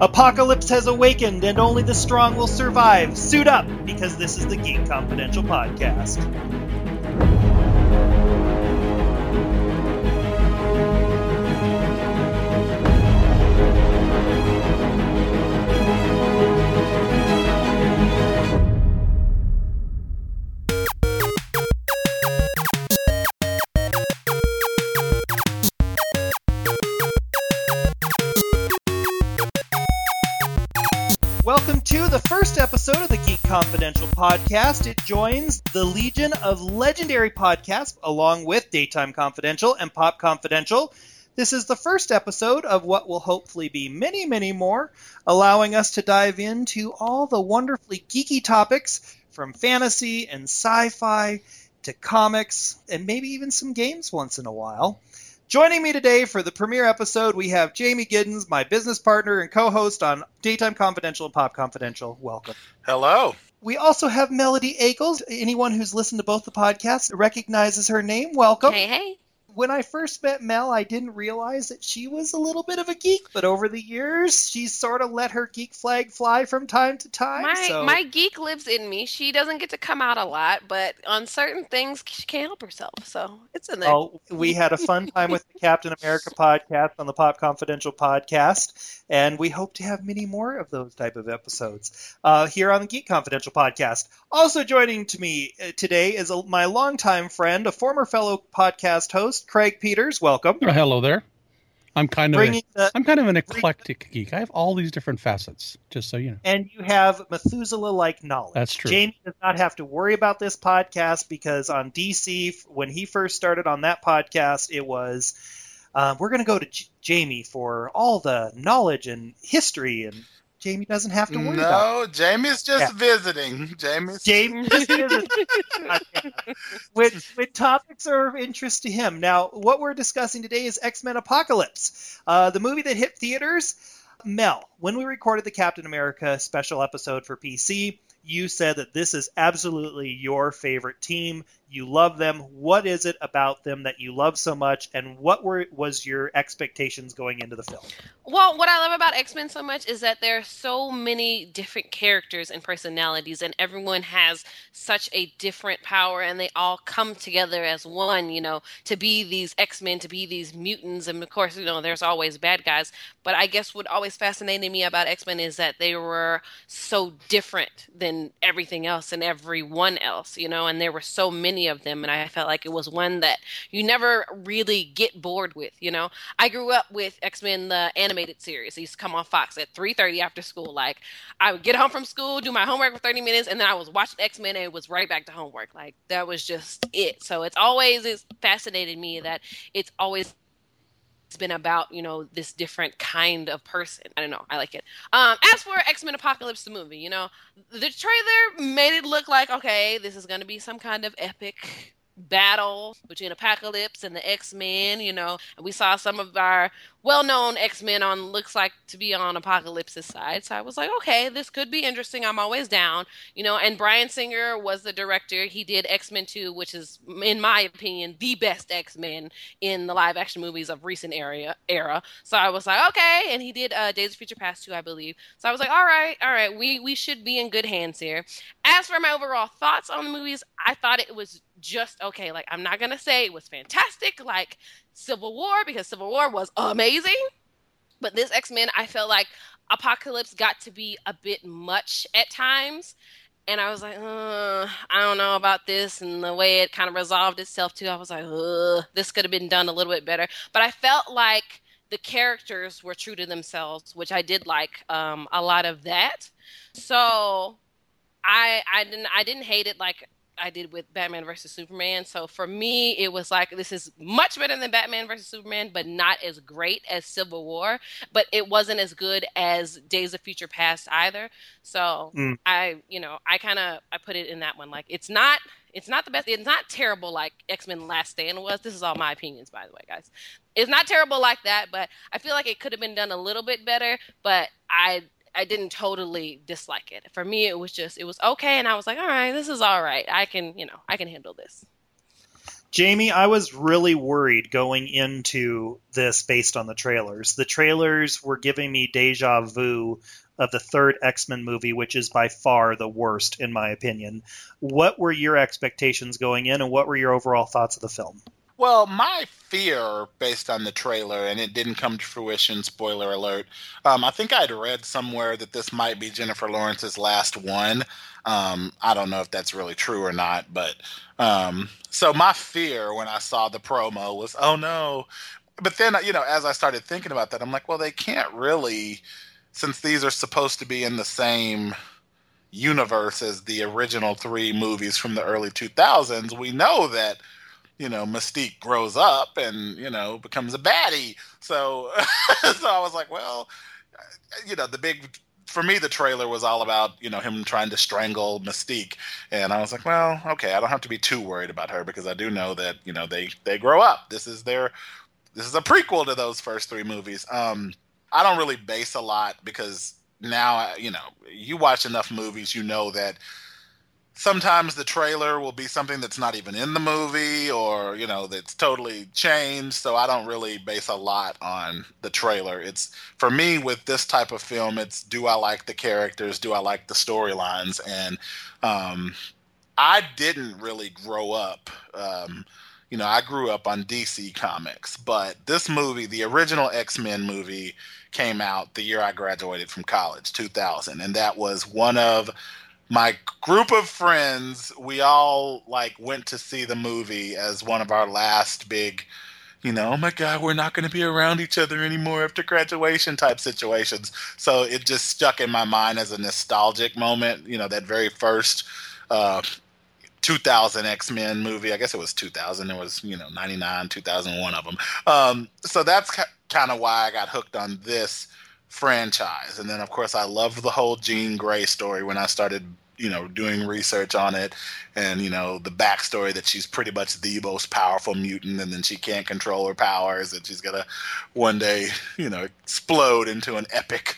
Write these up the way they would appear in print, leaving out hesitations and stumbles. Apocalypse has awakened and only the strong will survive. Suit up, because this is the Geek Confidential Podcast. Episode of the Geek Confidential Podcast. It joins the legion of legendary podcasts along with Daytime Confidential and Pop Confidential. This is the first episode of what will hopefully be many, many more, allowing us to dive into all the wonderfully geeky topics from fantasy and sci-fi to comics and maybe even some games once in a while. Joining me today for the premiere episode, we have Jamie Giddens, my business partner and co-host on Daytime Confidential and Pop Confidential. Welcome. Hello. We also have Melody Eagles. Anyone who's listened to both the podcasts recognizes her name. Welcome. Hey, hey. When I first met Mel, I didn't realize that she was a little bit of a geek, but over the years, she's sort of let her geek flag fly from time to time. My geek lives in me. She doesn't get to come out a lot, but on certain things, she can't help herself, so it's in there. Oh, we had a fun time with the Captain America podcast on the Pop Confidential podcast, and we hope to have many more of those type of episodes here on the Geek Confidential podcast. Also joining to me today is my longtime friend, a former fellow podcast host, Craig Peters. Welcome. Oh, hello there. I'm kind of an eclectic geek. I have all these different facets, just so you know. And you have Methuselah-like knowledge. That's true. Jamie does not have to worry about this podcast because on DC, when he first started on that podcast, it was, we're going to go to Jamie for all the knowledge and history, and Jamie doesn't have to worry about it. No, Jamie's just visiting. Jamie's just visiting. Which topics are of interest to him. Now, what we're discussing today is X-Men Apocalypse, the movie that hit theaters. Mel, when we recorded the Captain America special episode for PC, you said that this is absolutely your favorite team. You love them. What is it about them that you love so much, and what was your expectations going into the film? Well, what I love about X-Men so much is that there are so many different characters and personalities, and everyone has such a different power, and they all come together as one, you know, to be these X-Men, to be these mutants, and of course, you know, there's always bad guys, but I guess what always fascinated me about X-Men is that they were so different than everything else and everyone else, you know, and there were so many of them, and I felt like it was one that you never really get bored with, you know. I grew up with X-Men, the animated series. It used to come on Fox at 3:30 after school. Like, I would get home from school, do my homework for 30 minutes, and then I was watching X-Men, and it was right back to homework. Like, that was just it. So it's fascinated me that it's always been about, you know, this different kind of person. I don't know. I like it. As for X-Men Apocalypse, the movie, you know, the trailer made it look like, okay, this is going to be some kind of epic battle between Apocalypse and the X-Men, you know, and we saw some of our well-known X-Men looks like to be on Apocalypse's side. So I was like, okay, this could be interesting. I'm always down, you know, and Bryan Singer was the director. He did X-Men 2, which is, in my opinion, the best X-Men in the live action movies of recent era. So I was like, okay. And he did Days of Future Past 2, I believe. So I was like, all right, we should be in good hands here. As for my overall thoughts on the movies, I thought it was just okay. Like, I'm not going to say it was fantastic like Civil War, because Civil War was amazing. But this X-Men, I felt like Apocalypse got to be a bit much at times. And I was like, I don't know about this. And the way it kind of resolved itself, too, I was like, this could have been done a little bit better. But I felt like the characters were true to themselves, which I did like a lot of that. So I didn't hate it like I did with Batman versus Superman. So for me, it was like, this is much better than Batman versus Superman, but not as great as Civil War. But it wasn't as good as Days of Future Past either. So I put it in that one. Like, it's not the best. It's not terrible like X-Men Last Stand was. This is all my opinions, by the way, guys. It's not terrible like that, but I feel like it could have been done a little bit better, but I didn't totally dislike it. For me, it was okay, and I was like, all right, this is all right. I can handle this. Jamie, I was really worried going into this based on the trailers. The trailers were giving me deja vu of the third X-Men movie, which is by far the worst, in my opinion. What were your expectations going in, and what were your overall thoughts of the film? Well, my fear, based on the trailer, and it didn't come to fruition, spoiler alert, I think I'd read somewhere that this might be Jennifer Lawrence's last one. I don't know if that's really true or not, but so my fear when I saw the promo was, oh no. But then, you know, as I started thinking about that, I'm like, well, they can't really, since these are supposed to be in the same universe as the original three movies from the early 2000s, we know that, you know, Mystique grows up and, you know, becomes a baddie. So, so I was like, well, you know, the big, for me, the trailer was all about, you know, him trying to strangle Mystique. And I was like, well, okay, I don't have to be too worried about her because I do know that, you know, they grow up. This is a prequel to those first three movies. I don't really base a lot because now, you know, you watch enough movies, you know that sometimes the trailer will be something that's not even in the movie or, you know, that's totally changed. So I don't really base a lot on the trailer. It's, for me, with this type of film, it's do I like the characters? Do I like the storylines? And I didn't really grow up. You know, I grew up on DC Comics, but this movie, the original X-Men movie, came out the year I graduated from college, 2000. And that was one of my group of friends. We all like went to see the movie as one of our last big, you know, oh my God, we're not going to be around each other anymore after graduation type situations. So it just stuck in my mind as a nostalgic moment. You know, that very first 2000 X-Men movie. I guess it was 2000. It was, you know, 99, 2001 of them. So that's kind of why I got hooked on this franchise. And then, of course, I loved the whole Jean Grey story when I started, you know, doing research on it and, you know, the backstory that she's pretty much the most powerful mutant and then she can't control her powers and she's going to one day, you know, explode into an epic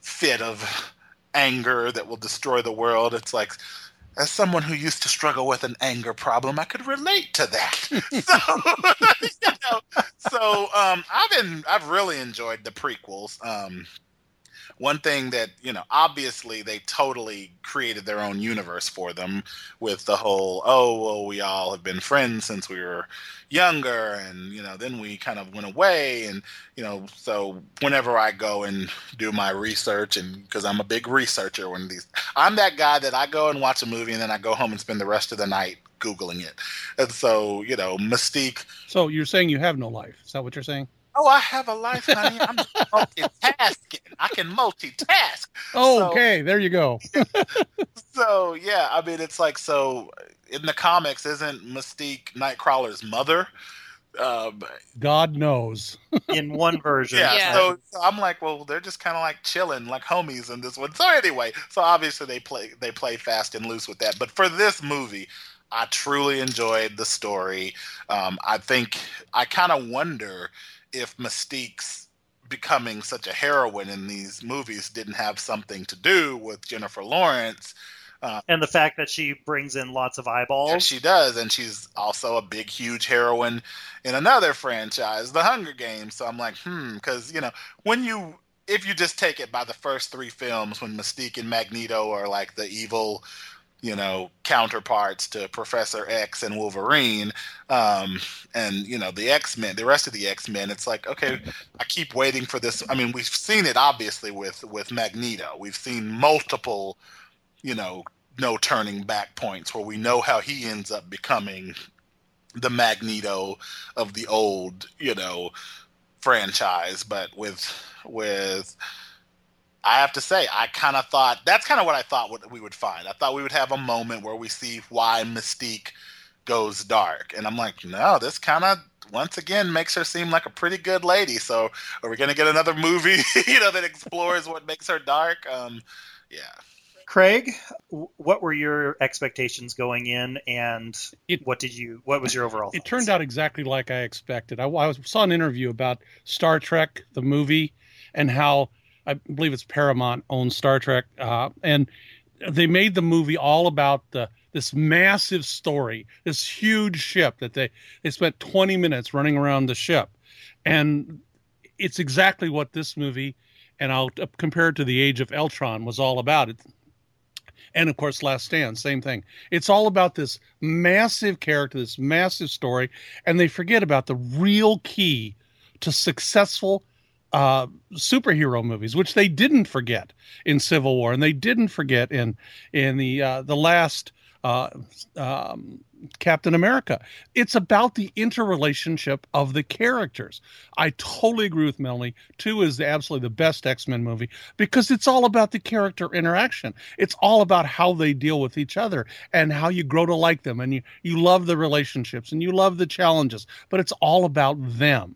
fit of anger that will destroy the world. It's like, as someone who used to struggle with an anger problem, I could relate to that. So, you know, so I've really enjoyed the prequels. One thing that, you know, obviously they totally created their own universe for them with the whole, oh, well, we all have been friends since we were younger and, you know, then we kind of went away and, you know, so whenever I go and do my research and because I'm a big researcher when these, I'm that guy that I go and watch a movie and then I go home and spend the rest of the night Googling it. And so, you know, Mystique. So you're saying you have no life. Is that what you're saying? Oh, I have a life, honey. I'm multitasking. I can multitask. Oh, okay, there you go. So, yeah, I mean, it's like, so in the comics, isn't Mystique Nightcrawler's mother? God knows. In one version. Yeah. So I'm like, well, they're just kind of like chilling, like homies in this one. So anyway, so obviously they play fast and loose with that. But for this movie, I truly enjoyed the story. I think I kind of wonder if Mystique's becoming such a heroine in these movies didn't have something to do with Jennifer Lawrence. And the fact that she brings in lots of eyeballs. Yeah, she does, and she's also a big, huge heroine in another franchise, The Hunger Games. So I'm like, because, you know, when you, if you just take it by the first three films, when Mystique and Magneto are like the evil, you know, counterparts to Professor X and Wolverine, and, you know, the X-Men, the rest of the X-Men, it's like, okay, I keep waiting for this. I mean, we've seen it, obviously, with Magneto. We've seen multiple, you know, no turning back points where we know how he ends up becoming the Magneto of the old, you know, franchise. But with I have to say, I kind of thought, that's kind of what I thought what we would find. I thought we would have a moment where we see why Mystique goes dark. And I'm like, no, this kind of, once again, makes her seem like a pretty good lady. So are we going to get another movie, you know, that explores what makes her dark? Yeah. Craig, what were your expectations going in and what was your overall thoughts? It turned out exactly like I expected. I saw an interview about Star Trek, the movie, and how, I believe it's Paramount owns Star Trek, and they made the movie all about the this massive story, this huge ship that they spent 20 minutes running around the ship. And it's exactly what this movie, and I'll compare it to The Age of Ultron, was all about. And, of course, Last Stand, same thing. It's all about this massive character, this massive story, and they forget about the real key to successful superhero movies, which they didn't forget in Civil War, and they didn't forget in the last Captain America. It's about the interrelationship of the characters. I totally agree with Melanie. 2 is absolutely the best X-Men movie because it's all about the character interaction. It's all about how they deal with each other and how you grow to like them, and you love the relationships and you love the challenges, but it's all about them.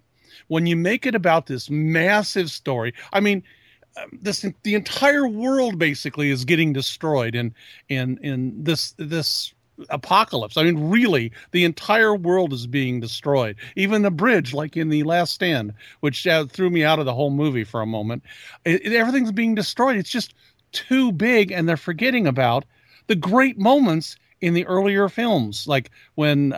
When you make it about this massive story, I mean, the entire world basically is getting destroyed in this apocalypse. I mean, really, the entire world is being destroyed. Even the bridge, like in The Last Stand, which threw me out of the whole movie for a moment. Everything's being destroyed. It's just too big, and they're forgetting about the great moments in the earlier films, like when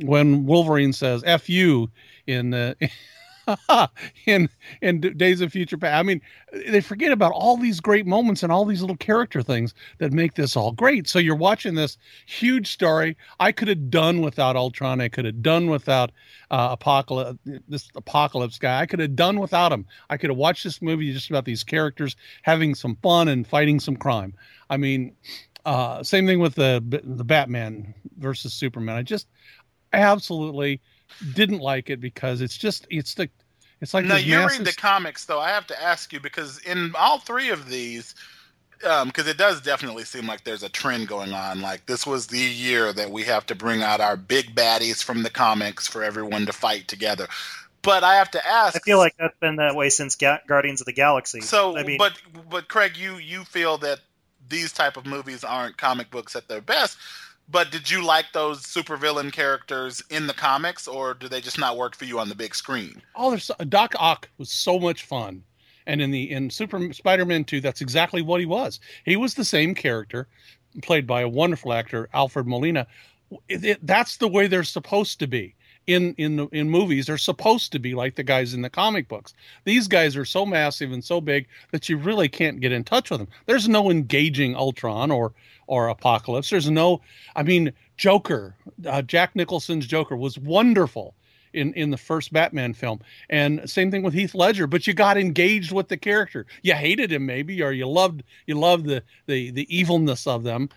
Wolverine says "F you" in Days of Future Past. I mean, they forget about all these great moments and all these little character things that make this all great. So you're watching this huge story. I could have done without Ultron. I could have done without this Apocalypse guy. I could have done without him. I could have watched this movie just about these characters having some fun and fighting some crime. I mean, same thing with the Batman versus Superman. I just absolutely didn't like it because it's like. Now you're reading the comics, though. I have to ask you, because in all three of these, because it does definitely seem like there's a trend going on. Like, this was the year that we have to bring out our big baddies from the comics for everyone to fight together. But I have to ask. I feel like that's been that way since Guardians of the Galaxy. So, I mean, but Craig, you feel that these type of movies aren't comic books at their best. But did you like those supervillain characters in the comics, or do they just not work for you on the big screen? Oh, Doc Ock was so much fun. And in Spider-Man 2, that's exactly what he was. He was the same character, played by a wonderful actor, Alfred Molina. That's the way they're supposed to be. In movies, they're supposed to be like the guys in the comic books. These guys are so massive and so big that you really can't get in touch with them. There's no engaging Ultron or Apocalypse. There's no, I mean, Joker, Jack Nicholson's Joker was wonderful in the first Batman film. And same thing with Heath Ledger, but you got engaged with the character. You hated him maybe, or you loved the evilness of them.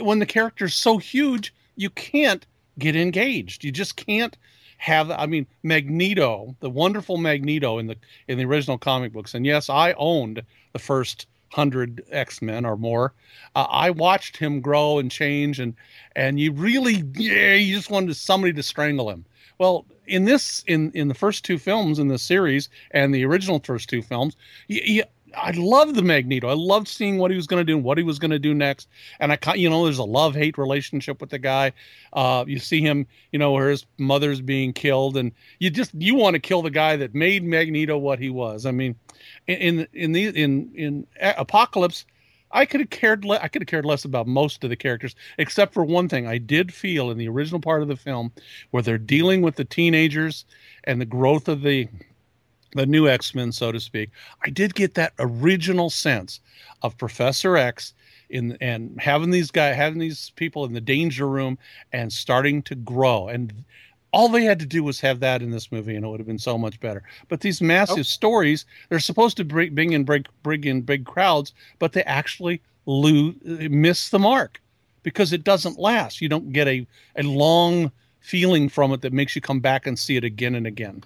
When the character's so huge, you can't get engaged. You just can't have. I mean, Magneto, the wonderful Magneto in the original comic books. And yes, I owned the first 100 X-Men or more. I watched him grow and change, and you just wanted somebody to strangle him. Well, in the first two films in the series and the original first two films, I loved the Magneto. I loved seeing what he was going to do and what he was going to do next. And there's a love-hate relationship with the guy. You see him, where his mother's being killed, and you want to kill the guy that made Magneto what he was. I mean, in Apocalypse, I could have cared less about most of the characters, except for one thing. I did feel in the original part of the film where they're dealing with the teenagers and the growth of the new X-Men, so to speak, I did get that original sense of Professor X and having these people in the danger room and starting to grow. And all they had to do was have that in this movie, and it would have been so much better. But these massive stories, they're supposed to bring in big crowds, but they actually miss the mark because it doesn't last. You don't get a long feeling from it that makes you come back and see it again and again.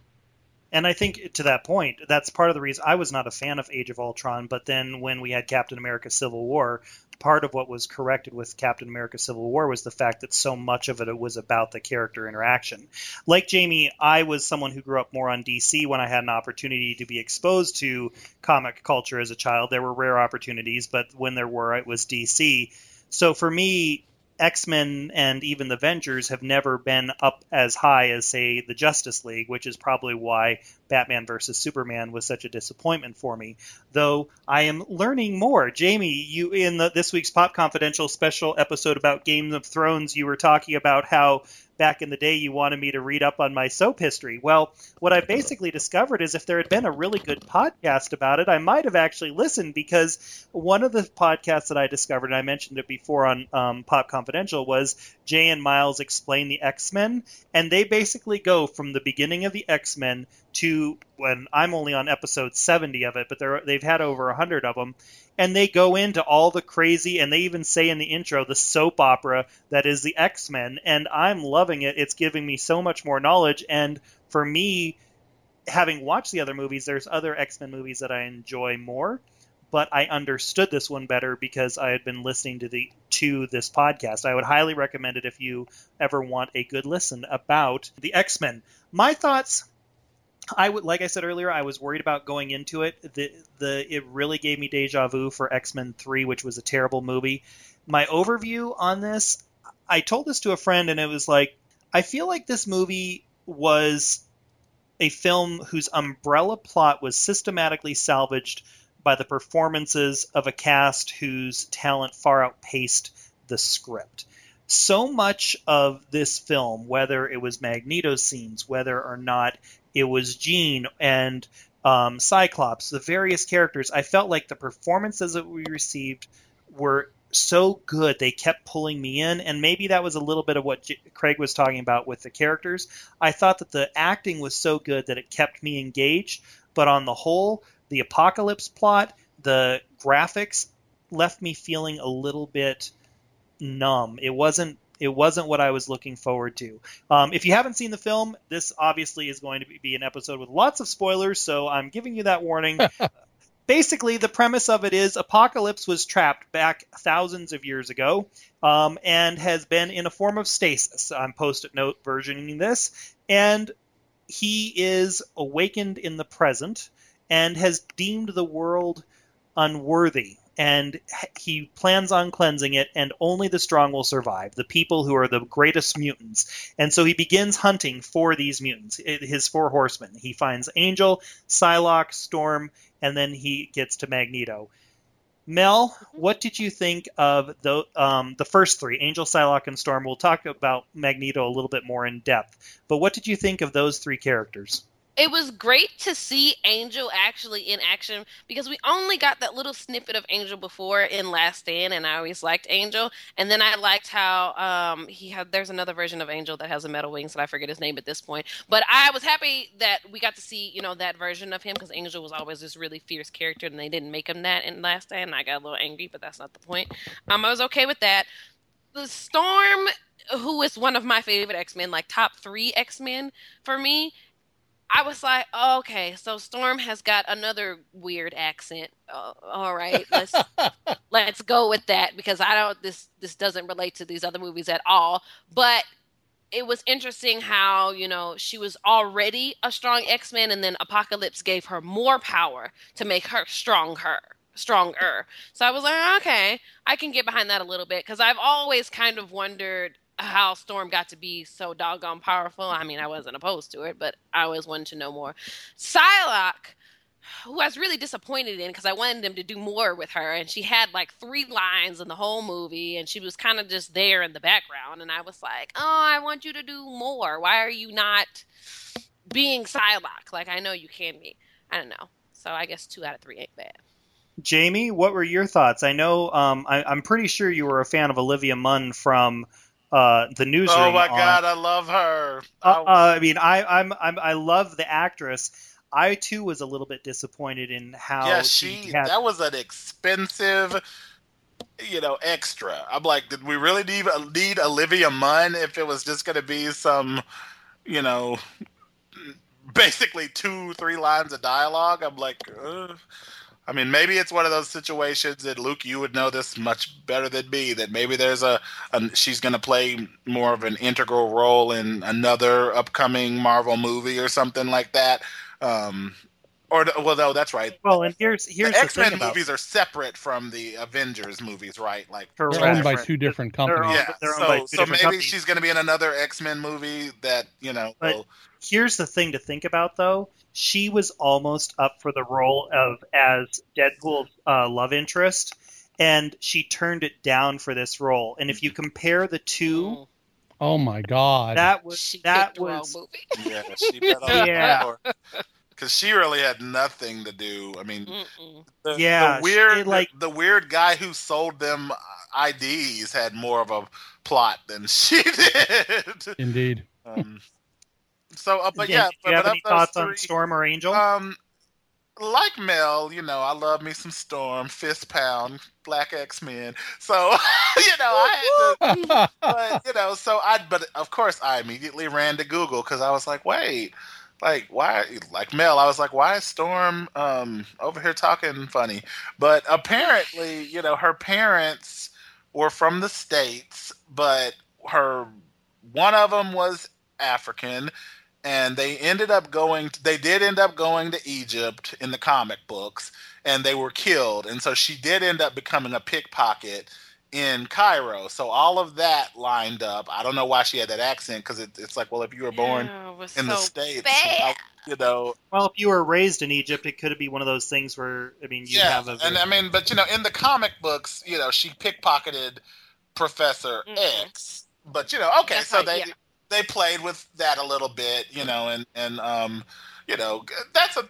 And I think, to that point, that's part of the reason I was not a fan of Age of Ultron, but then when we had Captain America Civil War, part of what was corrected with Captain America Civil War was the fact that so much of it was about the character interaction. Like Jamie, I was someone who grew up more on DC when I had an opportunity to be exposed to comic culture as a child. There were rare opportunities, but when there were, it was DC. So for me, X-Men and even the Avengers have never been up as high as, say, the Justice League, which is probably why Batman versus Superman was such a disappointment for me, though I am learning more. Jamie, you in this week's Pop Confidential special episode about Game of Thrones, you were talking about how back in the day you wanted me to read up on my soap history. Well, what I basically discovered is if there had been a really good podcast about it, I might have actually listened, because one of the podcasts that I discovered, and I mentioned it before on Pop Confidential, was Jay and Miles Explain the X-Men, and they basically go from the beginning of the X-Men to, when I'm only on episode 70 of it, but they've had over 100 of them, and they go into all the crazy, and they even say in the intro, the soap opera that is the X-Men, and I'm loving it. It's giving me so much more knowledge, and for me, having watched the other movies, there's other X-Men movies that I enjoy more, but I understood this one better because I had been listening to this podcast. I would highly recommend it if you ever want a good listen about the X-Men. My thoughts... I would, like I said earlier, I was worried about going into it. It really gave me deja vu for X-Men 3, which was a terrible movie. My overview on this, I told this to a friend, and it was like, I feel like this movie was a film whose umbrella plot was systematically salvaged by the performances of a cast whose talent far outpaced the script. So much of this film, whether it was Magneto scenes, whether or not it was Jean and Cyclops, the various characters, I felt like the performances that we received were so good. They kept pulling me in, and maybe that was a little bit of what Craig was talking about with the characters. I thought that the acting was so good that it kept me engaged, but on the whole, the apocalypse plot, the graphics left me feeling a little bit numb. It wasn't what I was looking forward to. If you haven't seen the film, this obviously is going to be an episode with lots of spoilers, so I'm giving you that warning. Basically, the premise of it is Apocalypse was trapped back thousands of years ago and has been in a form of stasis. I'm Post-it note versioning this. And he is awakened in the present and has deemed the world unworthy. And he plans on cleansing it, and only the strong will survive, the people who are the greatest mutants. And so he begins hunting for these mutants, his four horsemen. He finds Angel, Psylocke, Storm, and then he gets to Magneto. Mel, what did you think of the first three, Angel, Psylocke, and Storm? We'll talk about Magneto a little bit more in depth. But what did you think of those three characters? It was great to see Angel actually in action, because we only got that little snippet of Angel before in Last Stand, and I always liked Angel. And then I liked how there's another version of Angel that has the metal wings, and I forget his name at this point. But I was happy that we got to see, that version of him, because Angel was always this really fierce character, and they didn't make him that in Last Stand. And I got a little angry, but that's not the point. I was okay with that. The Storm, who is one of my favorite X-Men, like top three X-Men for me, I was like, oh, okay, so Storm has got another weird accent. All right, let's go with that, because I don't. This doesn't relate to these other movies at all. But it was interesting how she was already a strong X-Men, and then Apocalypse gave her more power to make her stronger. So I was like, okay, I can get behind that a little bit, because I've always kind of wondered how Storm got to be so doggone powerful. I mean, I wasn't opposed to it, but I always wanted to know more. Psylocke, who I was really disappointed in, because I wanted them to do more with her, and she had like 3 lines in the whole movie, and she was kind of just there in the background, and I was like, oh, I want you to do more. Why are you not being Psylocke? Like, I know you can be. I don't know. So I guess 2 out of 3 ain't bad. Jamie, what were your thoughts? I know I'm pretty sure you were a fan of Olivia Munn from the Newsroom. Oh my God, I love her. I love the actress. I too was a little bit disappointed in how that was an expensive, extra. I'm like, did we really need Olivia Munn if it was just going to be some, basically 2-3 lines of dialogue? I'm like, ugh. I mean, maybe it's one of those situations that, Luke, you would know this much better than me, that maybe there's she's going to play more of an integral role in another upcoming Marvel movie or something like that. Or well, no, that's right. Well, and here's the X-Men movies are separate from the Avengers movies, right? Like they're owned by two different companies. Yeah, so maybe she's going to be in another X-Men movie that you know. But here's the thing to think about, though. She was almost up for the role of as Deadpool's love interest, and she turned it down for this role. And if you compare the two. Oh my God! That was movie. Yeah, she bet on the power. Because she really had nothing to do. I mean, the weird guy who sold them IDs had more of a plot than she did. Indeed. Do you have any thoughts on Storm or Angel? Like Mel, you know, I love me some Storm, fist pound, Black X-Men. So, you know, I had to. But of course, I immediately ran to Google because I was like, wait. Why is Storm over here talking funny? But apparently, you know, her parents were from the States, but one of them was African, and they did end up going to Egypt in the comic books, and they were killed, and so she did end up becoming a pickpocket in Cairo. So all of that lined up. I don't know why she had that accent, because it's like, well, if you were born in the States, you know. Well, if you were raised in Egypt, it could be one of those things where, I mean, you have a... And I mean, but, you know, in the comic books, you know, she pickpocketed Professor X. But, you know, okay, that's so they played with that a little bit, you know, and you know, that's the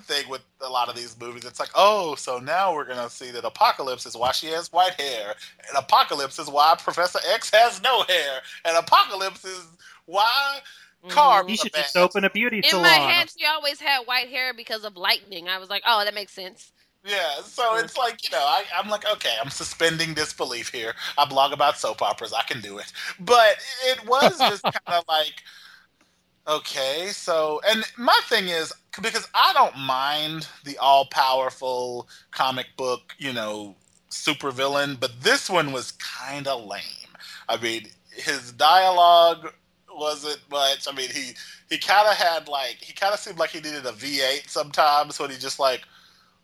thing with a lot of these movies. It's like, oh, so now we're going to see that Apocalypse is why she has white hair, and Apocalypse is why Professor X has no hair, and Apocalypse is why Carb... You should just open a beauty salon. In my head, she always had white hair because of lightning. I was like, oh, that makes sense. Yeah, so it's like, you know, I'm like, okay, I'm suspending disbelief here. I blog about soap operas. I can do it. But it was just kind of like... Okay, so, and my thing is, because I don't mind the all-powerful comic book, you know, supervillain, but this one was kind of lame. I mean, his dialogue wasn't much. I mean, he kind of had, like, he kind of seemed like he needed a V8 sometimes when he just, like,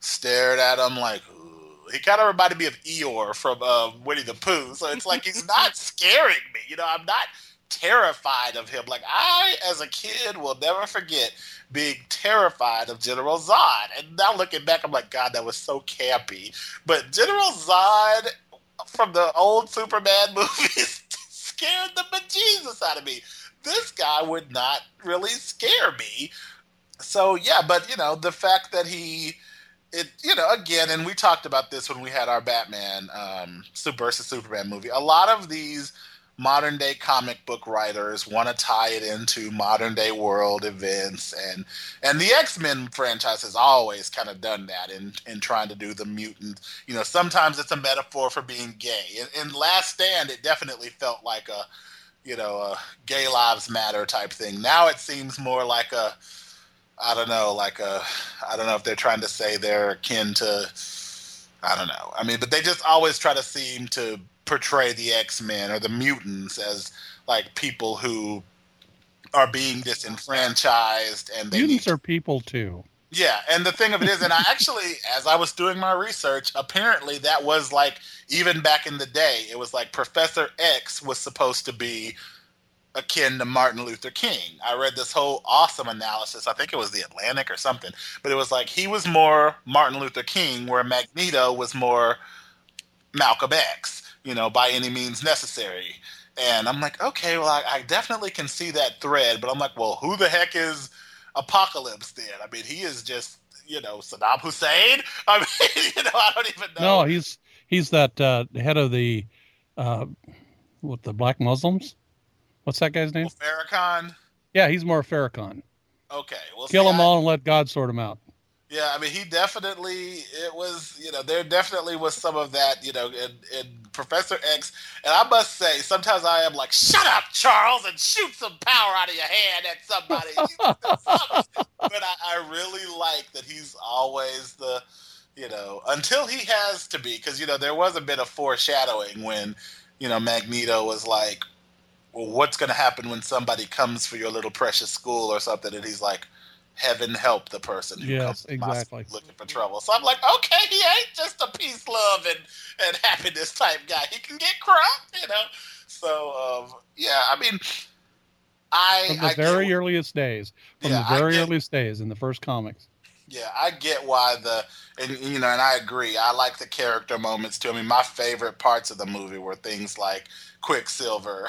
stared at him like, ooh. He kind of reminded me of Eeyore from Winnie the Pooh, so it's like he's not scaring me, you know, I'm not... terrified of him. Like, I, as a kid, will never forget being terrified of General Zod. And now looking back, I'm like, God, that was so campy. But General Zod from the old Superman movies scared the bejesus out of me. This guy would not really scare me. So, yeah, but, you know, the fact that and we talked about this when we had our Batman versus Superman movie. A lot of these modern day comic book writers want to tie it into modern day world events, and the X-Men franchise has always kind of done that in trying to do the mutant. You know, sometimes it's a metaphor for being gay. In Last Stand, it definitely felt like a, you know, a gay lives matter type thing. Now it seems more like a, I don't know if they're trying to say they're akin to, I don't know. I mean, but they just always try to seem to portray the X-Men or the mutants as like people who are being disenfranchised, and they mutants are people too. Yeah, and the thing of it is, and I actually, as I was doing my research, apparently that was like, even back in the day, it was like Professor X was supposed to be akin to Martin Luther King. I read this whole awesome analysis. I think it was The Atlantic or something, but it was like he was more Martin Luther King, where Magneto was more Malcolm X. You know, by any means necessary. And I'm like, okay, well, I definitely can see that thread, but I'm like, well, who the heck is Apocalypse then? I mean, he is just, you know, Saddam Hussein. I mean, you know, I don't even know. No, he's that head of the, the Black Muslims? What's that guy's name? Farrakhan? Yeah, he's more Farrakhan. Okay. Well, kill them all and let God sort them out. Yeah, I mean, there definitely was some of that, you know, in Professor X. And I must say, sometimes I am like, shut up, Charles, and shoot some power out of your hand at somebody. But I really like that he's always the, you know, until he has to be. Because, you know, there was a bit of foreshadowing when, you know, Magneto was like, well, what's going to happen when somebody comes for your little precious school or something? And he's like, heaven help the person who comes exactly looking for trouble. So I'm like, okay, he ain't just a peace, love, and happiness type guy. He can get crunk, you know? So, I mean, From the very earliest days in the first comics. Yeah, I get why and I agree. I like the character moments too. I mean, my favorite parts of the movie were things like Quicksilver.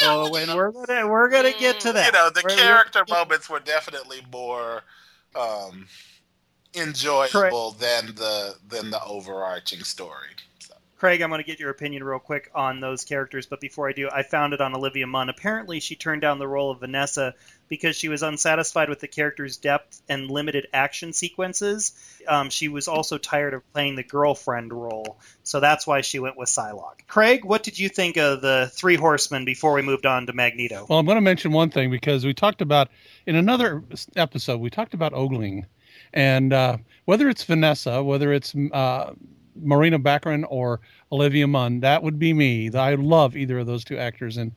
We're gonna get to that. You know, the character moments were definitely more enjoyable than the overarching story. So. Craig, I'm going to get your opinion real quick on those characters, but before I do, I found it on Olivia Munn. Apparently, she turned down the role of Vanessa because she was unsatisfied with the character's depth and limited action sequences. She was also tired of playing the girlfriend role, so that's why she went with Psylocke. Craig, what did you think of the Three Horsemen before we moved on to Magneto? Well, I'm going to mention one thing because we talked about, in another episode, we talked about ogling, and whether it's Vanessa, whether it's... Marina Baccarin or Olivia Munn, that would be me. I love either of those two actors in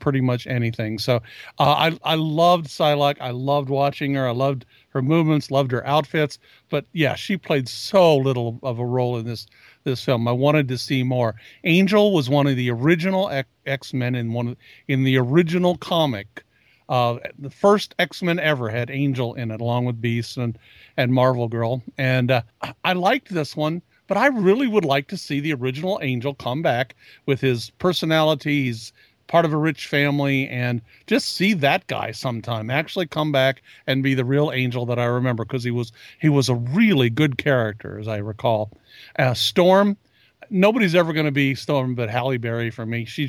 pretty much anything. So I loved Psylocke. I loved watching her. I loved her movements, loved her outfits. But yeah, she played so little of a role in this film. I wanted to see more. Angel was one of the original X-Men in the original comic. The first X-Men ever had Angel in it, along with Beast and Marvel Girl. And I liked this one. But I really would like to see the original Angel come back with his personality. He's part of a rich family, and just see that guy sometime actually come back and be the real Angel that I remember, because he was a really good character, as I recall. Storm, nobody's ever going to be Storm but Halle Berry for me. She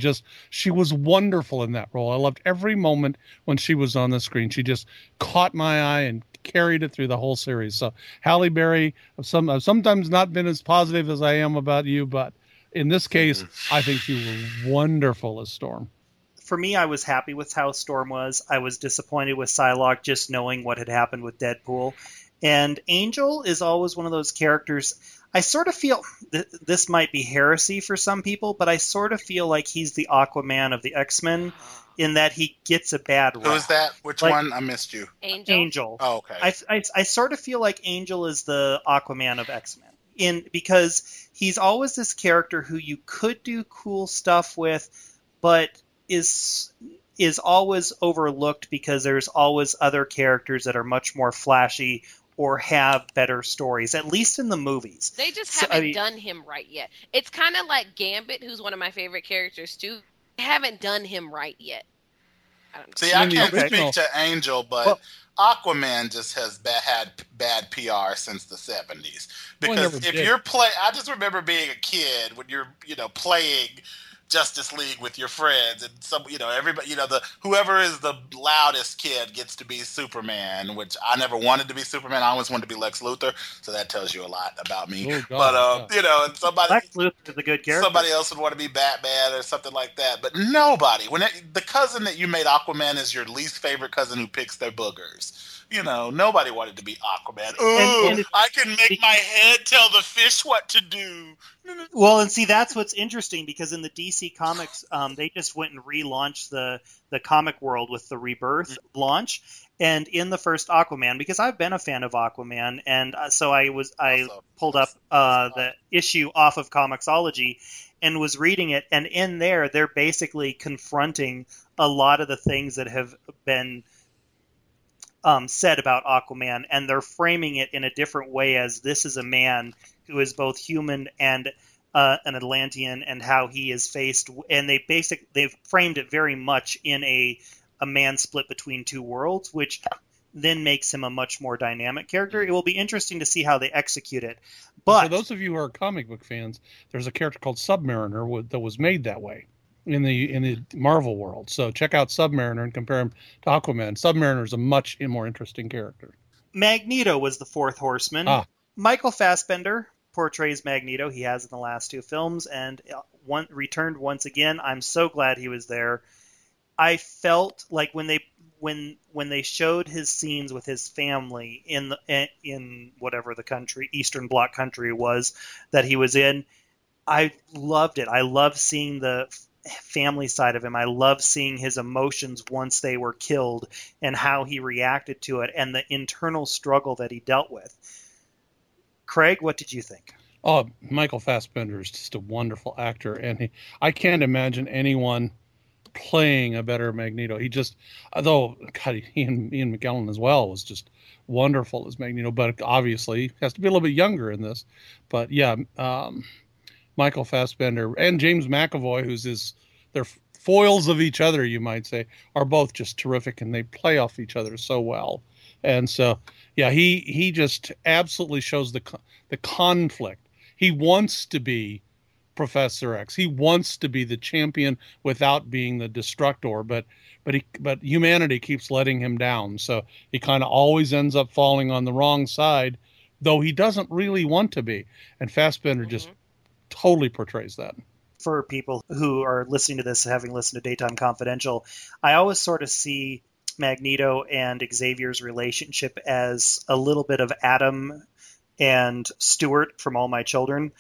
was wonderful in that role. I loved every moment when she was on the screen. She just caught my eye and carried it through the whole series. So Halle Berry, I've sometimes not been as positive as I am about you, but in this case, I think she was wonderful as Storm. For me, I was happy with how Storm was. I was disappointed with Psylocke, just knowing what had happened with Deadpool. And Angel is always one of those characters. I sort of feel this might be heresy for some people, but I sort of feel like he's the Aquaman of the X-Men, in that he gets a bad rap. Who is that? Which one? I missed you. Angel. Oh, okay. I sort of feel like Angel is the Aquaman of X-Men, because he's always this character who you could do cool stuff with, but is always overlooked because there's always other characters that are much more flashy or have better stories, at least in the movies. They just haven't done him right yet. It's kind of like Gambit, who's one of my favorite characters too. I haven't done him right yet. I don't know. See, I can't speak to Angel, but Aquaman just has had bad PR since the 70s. Because I just remember being a kid when you're, playing Justice League with your friends, and everybody, whoever is the loudest kid gets to be Superman, which I never wanted to be Superman. I always wanted to be Lex Luthor, so that tells you a lot about me. Oh, God, but and somebody, Lex Luthor is a good character. Somebody else would want to be Batman or something like that, but nobody. When the cousin that you made Aquaman is your least favorite cousin who picks their boogers. Nobody wanted to be Aquaman. Ooh, I can make my head tell the fish what to do. Well, and see, that's what's interesting, because in the DC Comics, they just went and relaunched the comic world with the Rebirth launch. And in the first Aquaman, because I've been a fan of Aquaman, and so I pulled up the issue off of Comixology and was reading it. And in there, they're basically confronting a lot of the things that have been said about Aquaman, and they're framing it in a different way, as this is a man who is both human and an Atlantean, and how he is faced. And they've framed it very much in a man split between two worlds, which then makes him a much more dynamic character. It will be interesting to see how they execute it. But for those of you who are comic book fans, there's a character called Submariner that was made that way in the Marvel world. So check out Submariner and compare him to Aquaman. Submariner is a much more interesting character. Magneto was the fourth horseman. Michael Fassbender portrays Magneto. He has in the last two films, and returned once again. I'm so glad he was there. I felt like when they showed his scenes with his family in whatever the country, Eastern Bloc country was that he was in, I loved it. I loved seeing the family side of him. I love seeing his emotions once they were killed and how he reacted to it and the internal struggle that he dealt with. Craig, what did you think? Oh, Michael Fassbender is just a wonderful actor, and I can't imagine anyone playing a better Magneto. He just, although God, Ian McKellen as well was just wonderful as Magneto, but obviously has to be a little bit younger in this. But yeah, Michael Fassbender and James McAvoy, they're foils of each other, you might say, are both just terrific, and they play off each other so well. And so, yeah, he just absolutely shows the conflict. He wants to be Professor X. He wants to be the champion without being the destructor, but humanity keeps letting him down. So he kind of always ends up falling on the wrong side, though he doesn't really want to be. And Fassbender just totally portrays that. For people who are listening to this, having listened to Daytime Confidential, I always sort of see Magneto and Xavier's relationship as a little bit of Adam and Stuart from All My Children.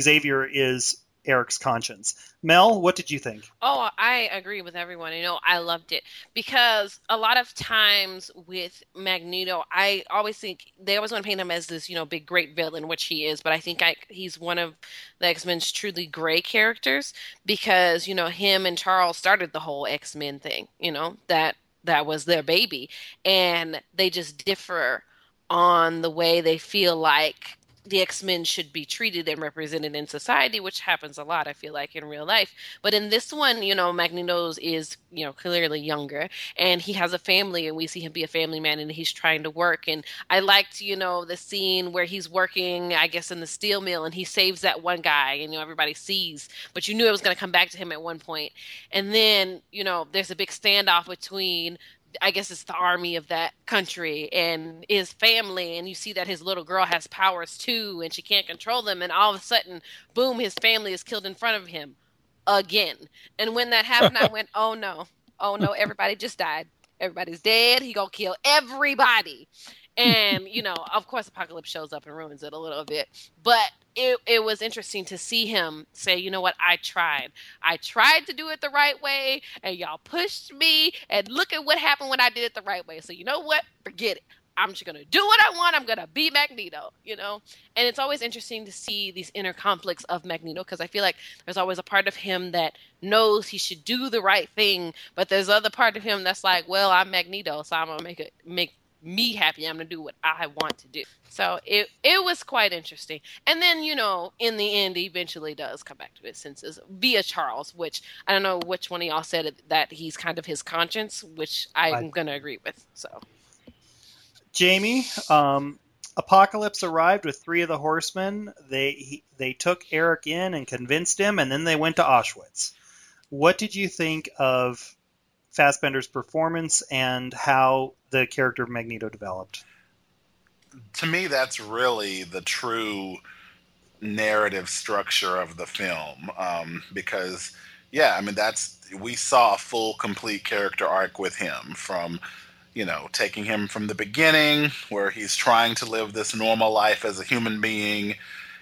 Xavier is Eric's conscience. Mel, what did you think? Oh, I agree with everyone. You know, I loved it because a lot of times with Magneto, I always think they always want to paint him as this, you know, big, great villain, which he is. But I think he's one of the X-Men's truly gray characters because, you know, him and Charles started the whole X-Men thing, you know, that was their baby. And they just differ on the way they feel like the X-Men should be treated and represented in society, which happens a lot, I feel like, in real life. But in this one, you know, Magneto's is, you know, clearly younger, and he has a family, and we see him be a family man, and he's trying to work. And I liked, you know, the scene where he's working, I guess, in the steel mill, and he saves that one guy, and, you know, everybody sees, but you knew it was going to come back to him at one point. And then, you know, there's a big standoff between, I guess it's the army of that country and his family, and you see that his little girl has powers too, and she can't control them, and all of a sudden, boom, his family is killed in front of him again. And when that happened, I went, oh no, everybody just died. Everybody's dead. He gonna kill everybody. And, you know, of course, Apocalypse shows up and ruins it a little bit. But it was interesting to see him say, you know what, I tried to do it the right way, and y'all pushed me, and look at what happened when I did it the right way. So you know what? Forget it. I'm just going to do what I want. I'm going to be Magneto, you know? And it's always interesting to see these inner conflicts of Magneto because I feel like there's always a part of him that knows he should do the right thing, but there's other part of him that's like, well, I'm Magneto, so I'm going to make me happy. I'm going to do what I want to do. So it was quite interesting. And then, you know, in the end, he eventually does come back to his senses via Charles, which I don't know which one of y'all said that he's kind of his conscience, which I'm going to agree with, so... Jamie, Apocalypse arrived with three of the horsemen. They took Eric in and convinced him, and then they went to Auschwitz. What did you think of Fassbender's performance and how the character of Magneto developed? To me, that's really the true narrative structure of the film, because, yeah, I mean, we saw a full, complete character arc with him from, you know, taking him from the beginning where he's trying to live this normal life as a human being,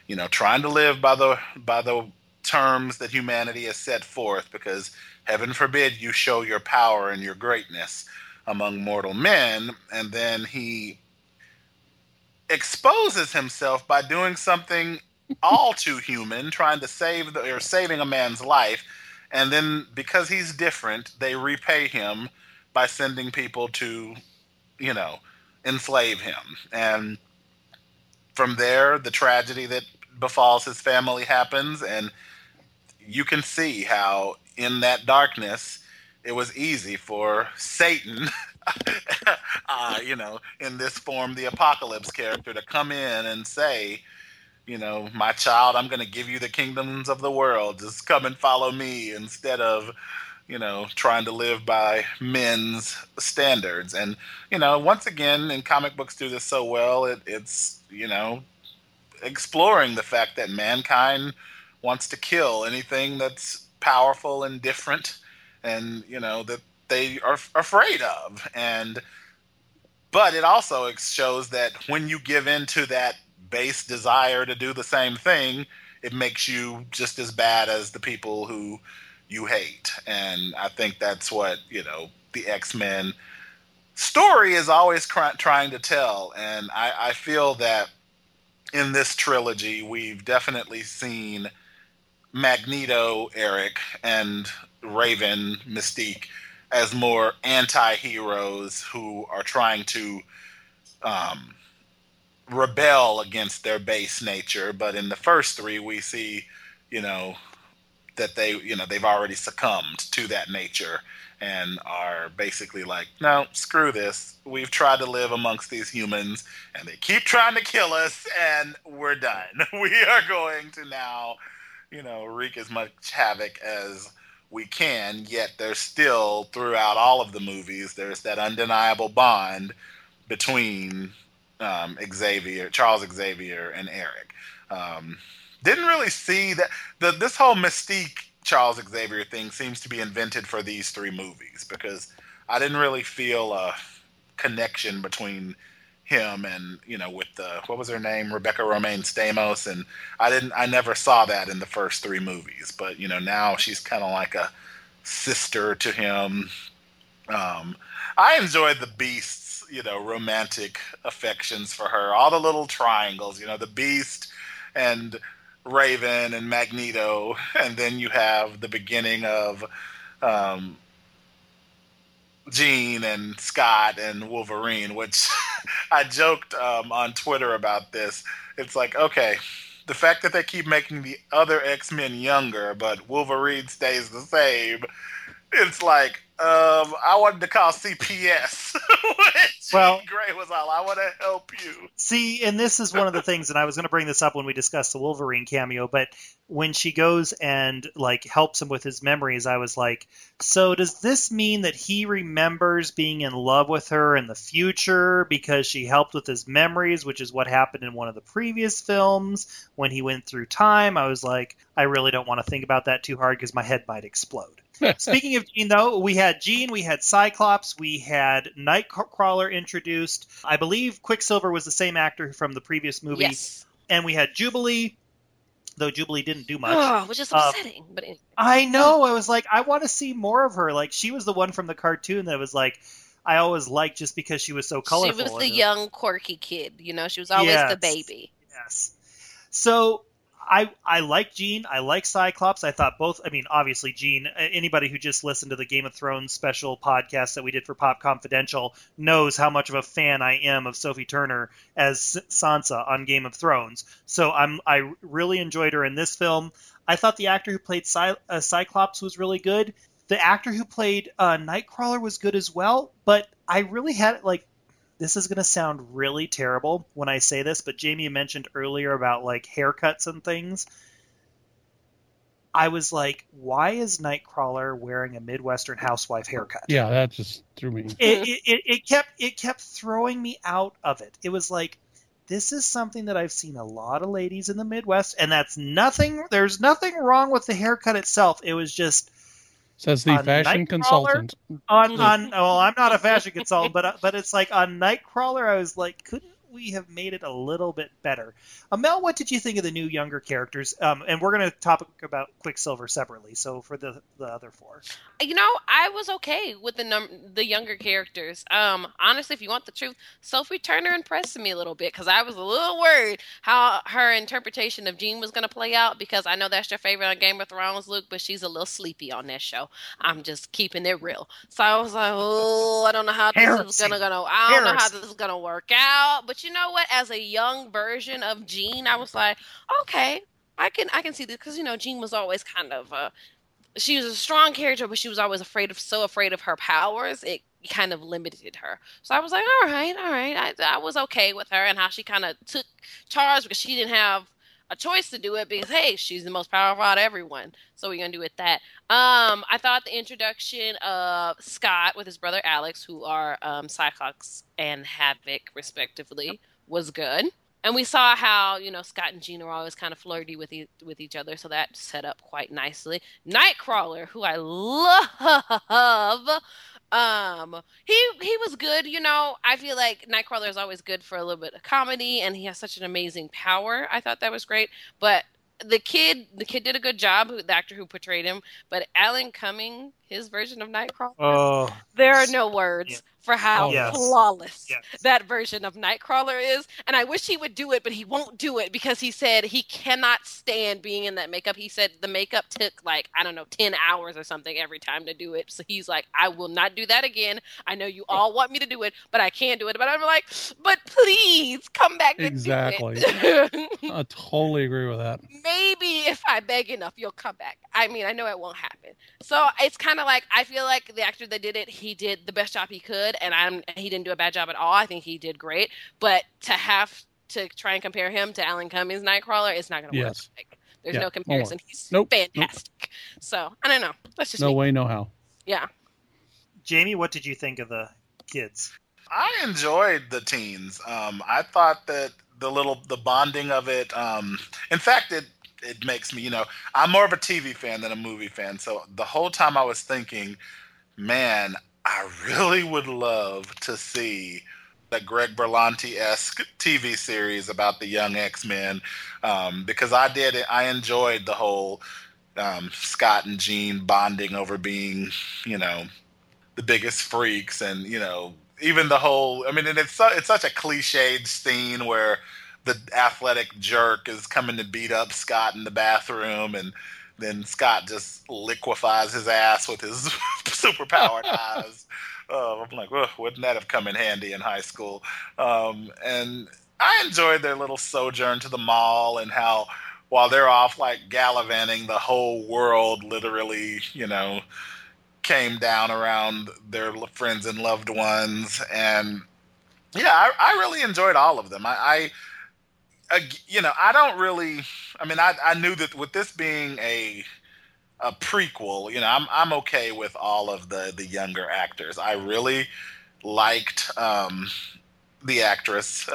you know, trying to live by the terms that humanity has set forth because heaven forbid you show your power and your greatness among mortal men. And then he exposes himself by doing something all too human, trying to saving a man's life. And then because he's different, they repay him by sending people to, you know, enslave him. And from there, the tragedy that befalls his family happens, and you can see how in that darkness it was easy for Satan, you know, in this form, the Apocalypse character, to come in and say, you know, my child, I'm going to give you the kingdoms of the world. Just come and follow me instead of, you know, trying to live by men's standards. And, you know, once again, and comic books do this so well, it's, you know, exploring the fact that mankind wants to kill anything that's powerful and different and, you know, that they are afraid of. But it also shows that when you give in to that base desire to do the same thing, it makes you just as bad as the people who you hate. And I think that's what, you know, the X-Men story is always trying to tell. And I feel that in this trilogy, we've definitely seen Magneto, Eric, and Raven, Mystique, as more anti-heroes who are trying to rebel against their base nature. But in the first three, we see, you know, that they, you know, they've already succumbed to that nature and are basically like, no, screw this. We've tried to live amongst these humans and they keep trying to kill us and we're done. We are going to now, you know, wreak as much havoc as we can, yet there's still, throughout all of the movies, there's that undeniable bond between Charles Xavier, and Eric. Didn't really see that. This whole Mystique Charles Xavier thing seems to be invented for these three movies, because I didn't really feel a connection between him and, you know, with the, what was her name, Rebecca Romaine Stamos, and I never saw that in the first three movies. But, you know, now she's kind of like a sister to him. I enjoyed the Beast's, you know, romantic affections for her, all the little triangles, you know, the Beast and Raven and Magneto, and then you have the beginning of Jean and Scott and Wolverine, which I joked on Twitter about this. It's like, okay, the fact that they keep making the other X-Men younger, but Wolverine stays the same, it's like, I wanted to call CPS. Well, Jean Grey was all, I want to help you. See, and this is one of the things, and I was going to bring this up when we discussed the Wolverine cameo, but when she goes and, like, helps him with his memories, I was like, so does this mean that he remembers being in love with her in the future because she helped with his memories, which is what happened in one of the previous films when he went through time? I was like, I really don't want to think about that too hard because my head might explode. Speaking of Jean, though, we had Jean, we had Cyclops, we had Nightcrawler introduced. I believe Quicksilver was the same actor from the previous movie. Yes. And we had Jubilee, though Jubilee didn't do much. Oh, which is upsetting. But anyway. I know. I was like, I want to see more of her. Like, she was the one from the cartoon that was like, I always liked just because she was so colorful. She was the young, quirky kid. You know, she was always the baby. Yes. So I like Jean. I like Cyclops. I thought both. I mean, obviously, Jean, anybody who just listened to the Game of Thrones special podcast that we did for Pop Confidential knows how much of a fan I am of Sophie Turner as Sansa on Game of Thrones. So I really enjoyed her in this film. I thought the actor who played Cyclops was really good. The actor who played Nightcrawler was good as well. But I really had, like, this is going to sound really terrible when I say this, but Jamie mentioned earlier about, like, haircuts and things. I was like, why is Nightcrawler wearing a Midwestern housewife haircut? Yeah, that just threw me. It kept throwing me out of it. It was like, this is something that I've seen a lot of ladies in the Midwest, and that's nothing. There's nothing wrong with the haircut itself. It was just... Says the fashion consultant. Well, I'm not a fashion consultant, but it's like on Nightcrawler, I was like, couldn't we have made it a little bit better? Mel, what did you think of the new younger characters? And we're going to talk about Quicksilver separately, so for the other four. You know, I was okay with the younger characters. Honestly, if you want the truth, Sophie Turner impressed me a little bit, because I was a little worried how her interpretation of Jean was going to play out, because I know that's your favorite on Game of Thrones, Luke, but she's a little sleepy on that show. I'm just keeping it real. So I was like, oh, I don't know how this is going to work out, but you know what? As a young version of Jean, I was like, okay, I can see this, because, you know, Jean was always kind of she was a strong character, but she was always so afraid of her powers. It kind of limited her. So I was like, all right. I was okay with her and how she kind of took charge, because she didn't have a choice to do it, because, hey, she's the most powerful out of everyone, so we're gonna do it that. I thought the introduction of Scott with his brother Alex, who are Cyclops and Havoc respectively, was good. And we saw how, you know, Scott and Jean are always kind of flirty with each other, so that set up quite nicely. Nightcrawler, who I love, he was good. You know, I feel like Nightcrawler is always good for a little bit of comedy, and he has such an amazing power. I thought that was great. But The kid did a good job, the actor who portrayed him, but Alan Cumming, his version of Nightcrawler, there are no words for how flawless that version of Nightcrawler is. And I wish he would do it, but he won't do it because he said he cannot stand being in that makeup. He said the makeup took 10 hours or something every time to do it. So he's like, I will not do that again. I know you all want me to do it, but I can't do it. But I'm like, but please come back and do it. Exactly. I totally agree with that. Maybe if I beg enough, you'll come back. I mean, I know it won't happen. So it's kind of like, I feel like the actor that did it, he did the best job he could, and he didn't do a bad job at all. I think he did great. But to have to try and compare him to Alan Cummings' Nightcrawler, it's not going to work. Like, there's no comparison. He's fantastic. So, I don't know. That's just way, no how. Yeah. Jamie, what did you think of the kids? I enjoyed the teens. I thought that the bonding of it, in fact, it makes me, I'm more of a TV fan than a movie fan. So the whole time I was thinking, man, I really would love to see the Greg Berlanti-esque TV series about the young X-Men, because I did it. I enjoyed the whole Scott and Jean bonding over being, the biggest freaks, and, even the whole, and it's such a cliched scene where the athletic jerk is coming to beat up Scott in the bathroom, and then Scott just liquefies his ass with his superpowered eyes. Oh, I'm like, wouldn't that have come in handy in high school? And I enjoyed their little sojourn to the mall, and how while they're off gallivanting, the whole world literally, came down around their friends and loved ones. And yeah, I really enjoyed all of them. I don't really, I knew that with this being a prequel, I'm okay with all of the younger actors. I really liked the actress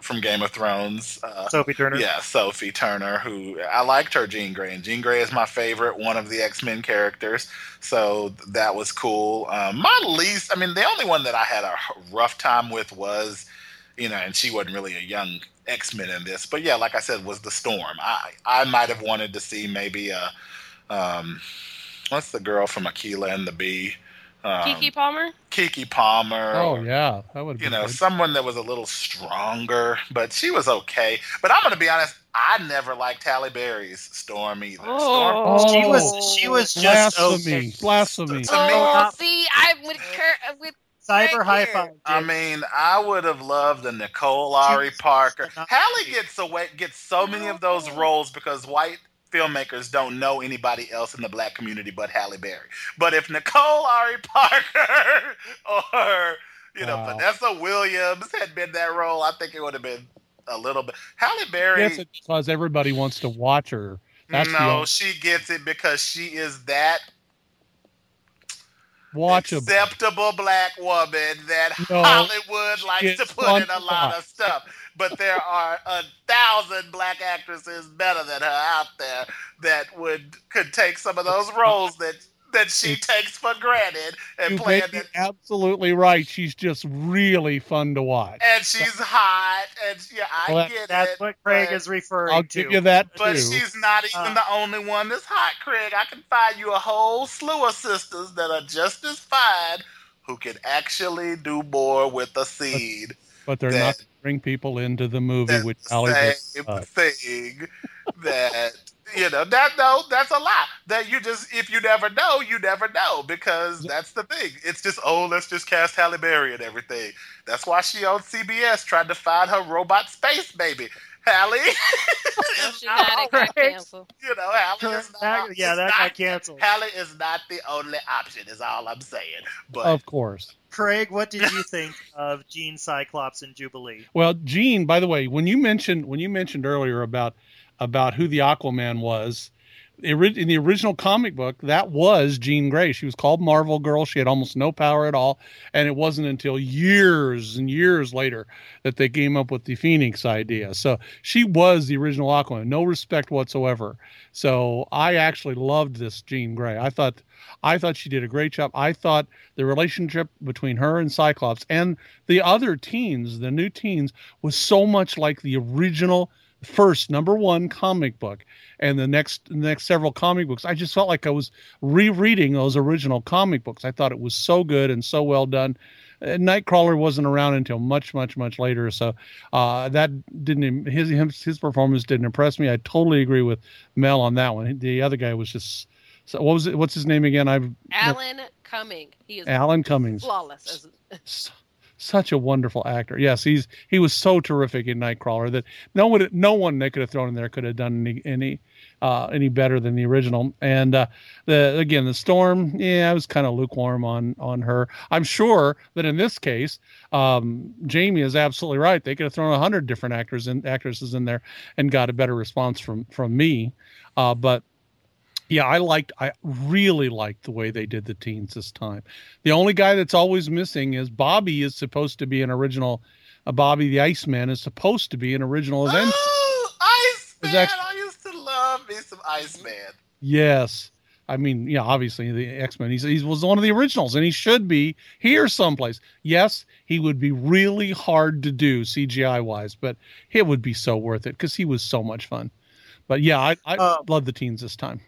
from Game of Thrones. Sophie Turner? Yeah, Sophie Turner, who I liked her Jean Grey, and Jean Grey is my favorite one of the X-Men characters, so that was cool. My least, the only one that I had a rough time with was, and she wasn't really a young X-Men in this, but yeah, like I said, was the Storm. I might have wanted to see maybe a what's the girl from Aquila and the Bee? Keke Palmer? Keke Palmer. Oh, yeah. That would be good. Someone that was a little stronger, but she was okay. But I'm going to be honest, I never liked Halle Berry's Storm either. Oh. Storm, she was just blasphemy. Blasphemy. Oh, see, I would with cyber high five. I would have loved the Nicole Lowry Parker. Halle gets so many of those roles because white filmmakers don't know anybody else in the black community but Halle Berry. But if Nicole Lowry Parker or Vanessa Williams had been that role, I think it would have been a little bit. Halle Berry, yes, because everybody wants to watch her. That's she gets it because she is that watchable, acceptable black woman that Hollywood likes to put in a lot of stuff. But there are 1,000 black actresses better than her out there that could take some of those roles that she takes for granted and play it. Absolutely right. She's just really fun to watch, and she's hot. And get that's it. That's what Craig is referring to. I'll give you that too. But she's not even the only one that's hot, Craig. I can find you a whole slew of sisters that are just as fine who can actually do more with a seed. But they're not bring people into the movie with thing that. That's a lie. That you just, if you never know, you never know, because that's the thing. It's just, let's just cast Halle Berry and everything. That's why she on CBS tried to find her robot space baby. Halle is not canceled. Halle is not. Yeah, that got canceled. Halle is not the only option, is all I'm saying. But of course. Craig, what did you think of Jean, Cyclops, and Jubilee? Well, Jean, by the way, when you mentioned earlier about who the Aquaman was, in the original comic book, that was Jean Grey. She was called Marvel Girl. She had almost no power at all, and it wasn't until years and years later that they came up with the Phoenix idea. So she was the original Aquaman, no respect whatsoever. So I actually loved this Jean Grey. I thought she did a great job. I thought the relationship between her and Cyclops and the other teens, the new teens, was so much like the original first number one comic book, and the next several comic books, I just felt like I was rereading those original comic books. I thought it was so good and so well done. Nightcrawler wasn't around until much later, so that didn't his performance didn't impress me. I totally agree with Mel on that one. The other guy was just so, what was it? What's his name again? Alan Cumming. He is Alan Cummings. Flawless. Such a wonderful actor. Yes, he was so terrific in Nightcrawler that no one they could have thrown in there could have done any better than the original. And the Storm, I was kind of lukewarm on her. I'm sure that in this case, Jamie is absolutely right. They could have thrown 100 different actors and actresses in there and got a better response from me. But yeah, I really liked the way they did the teens this time. The only guy that's always missing is Bobby is supposed to be an original. Bobby the Iceman is supposed to be an original event. Oh, Iceman! I used to love me some Iceman. Yes. I mean, yeah, obviously the X-Men, he was one of the originals, and he should be here someplace. Yes, he would be really hard to do CGI-wise, but it would be so worth it because he was so much fun. But yeah, I love the teens this time.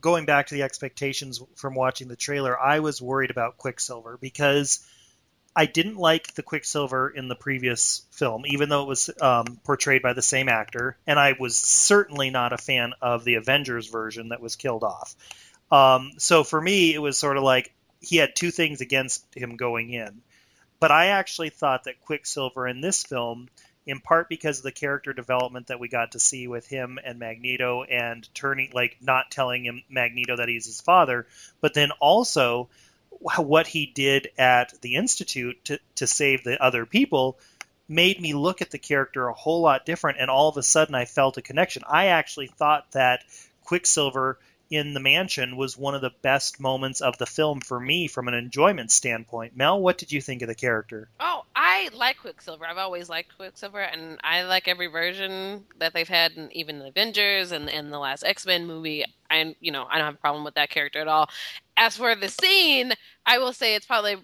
Going back to the expectations from watching the trailer, I was worried about Quicksilver because I didn't like the Quicksilver in the previous film, even though it was portrayed by the same actor. And I was certainly not a fan of the Avengers version that was killed off. So for me, it was sort of like he had two things against him going in. But I actually thought that Quicksilver in this film, in part because of the character development that we got to see with him and Magneto, and not telling him Magneto that he's his father, but then also what he did at the Institute to save the other people, made me look at the character a whole lot different. And all of a sudden I felt a connection. I actually thought that Quicksilver in the mansion was one of the best moments of the film for me from an enjoyment standpoint. Mel, what did you think of the character? Oh, I like Quicksilver. I've always liked Quicksilver, and I like every version that they've had, and even the Avengers and the last X-Men movie. I don't have a problem with that character at all. As for the scene, I will say it's probably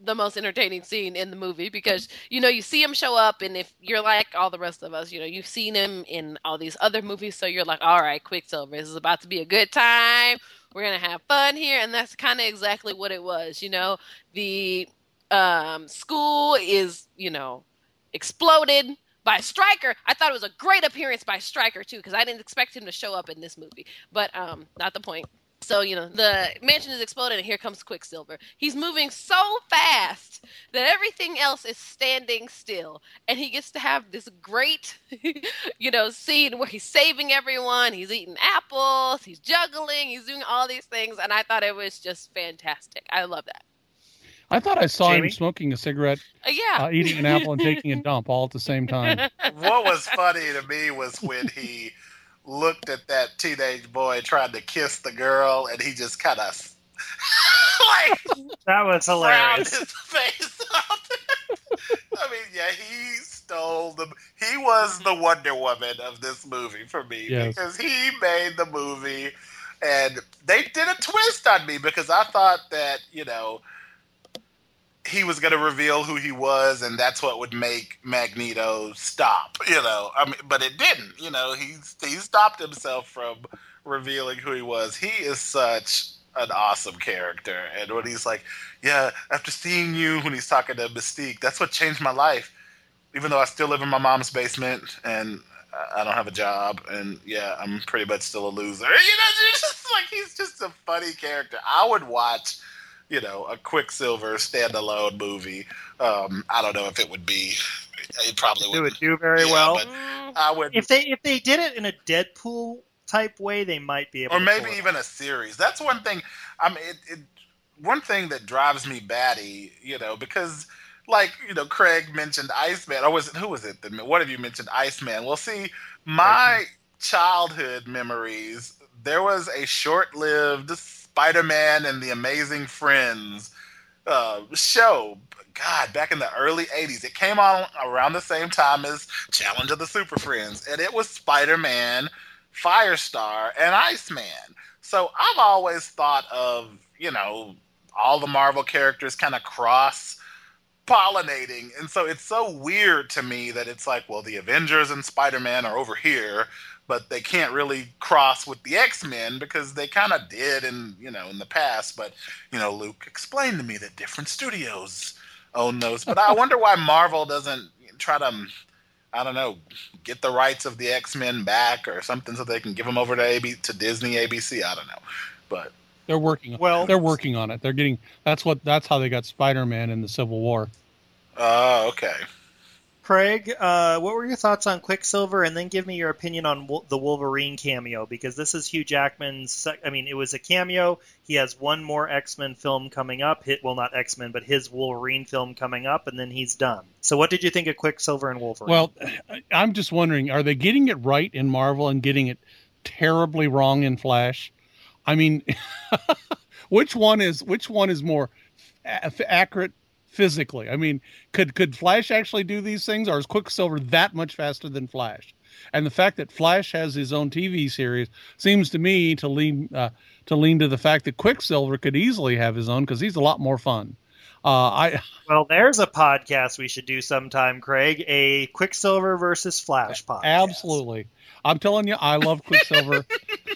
the most entertaining scene in the movie because, you see him show up, and if you're like all the rest of us, you've seen him in all these other movies, so you're like, all right, Quicksilver, this is about to be a good time. We're going to have fun here, and that's kind of exactly what it was, The school is, exploded by Stryker. I thought it was a great appearance by Stryker, too, because I didn't expect him to show up in this movie, but not the point. So, the mansion is exploded, and here comes Quicksilver. He's moving so fast that everything else is standing still. And he gets to have this great, scene where he's saving everyone. He's eating apples. He's juggling. He's doing all these things. And I thought it was just fantastic. I love that. I thought I saw Jamie? Him smoking a cigarette, eating an apple, and taking a dump all at the same time. What was funny to me was when he looked at that teenage boy trying to kiss the girl, and he just kind of that was hilarious. His face up. I mean, yeah, he stole the. He was the Wonder Woman of this movie for me because he made the movie, and they did a twist on me because I thought that he was going to reveal who he was, and that's what would make Magneto stop, but it didn't, he stopped himself from revealing who he was. He is such an awesome character. And when he's like, yeah, after seeing you, when he's talking to Mystique, that's what changed my life. Even though I still live in my mom's basement and I don't have a job, and yeah, I'm pretty much still a loser. He's just a funny character. I would watch a Quicksilver standalone movie. I don't know if it would be. It probably wouldn't. It would do very well. But I would. If they did it in a Deadpool type way, they might be able. Or maybe even a series. That's one thing. I mean, one thing that drives me batty, because Craig mentioned Iceman. Or was it who was it? One of you mentioned Iceman. Well, see, my childhood memories. There was a short-lived Spider-Man and the Amazing Friends show, God, back in the early 80s. It came on around the same time as Challenge of the Super Friends, and it was Spider-Man, Firestar, and Iceman. So I've always thought of, all the Marvel characters kind of cross pollinating. And so it's so weird to me that it's like, well, the Avengers and Spider-Man are over here, but they can't really cross with the X-Men because they kind of did in the past. But, Luke explained to me that different studios own those. But I wonder why Marvel doesn't try to, get the rights of the X-Men back or something so they can give them over to Disney, ABC. I don't know. But they're working on it. They're working on it. They're getting that's how they got Spider-Man in the Civil War. Oh, okay. Craig, what were your thoughts on Quicksilver? And then give me your opinion on the Wolverine cameo, because this is Hugh Jackman's... it was a cameo. He has one more X-Men film coming up. Well, not X-Men, but his Wolverine film coming up, and then he's done. So what did you think of Quicksilver and Wolverine? Well, I'm just wondering, are they getting it right in Marvel and getting it terribly wrong in Flash? I mean, which one is more accurate physically? I mean, could Flash actually do these things, or is Quicksilver that much faster than Flash? And the fact that Flash has his own TV series seems to me to lean to the fact that Quicksilver could easily have his own, because he's a lot more fun. Well, there's a podcast we should do sometime, Craig, a Quicksilver versus Flash podcast. Absolutely. I'm telling you, I love Quicksilver.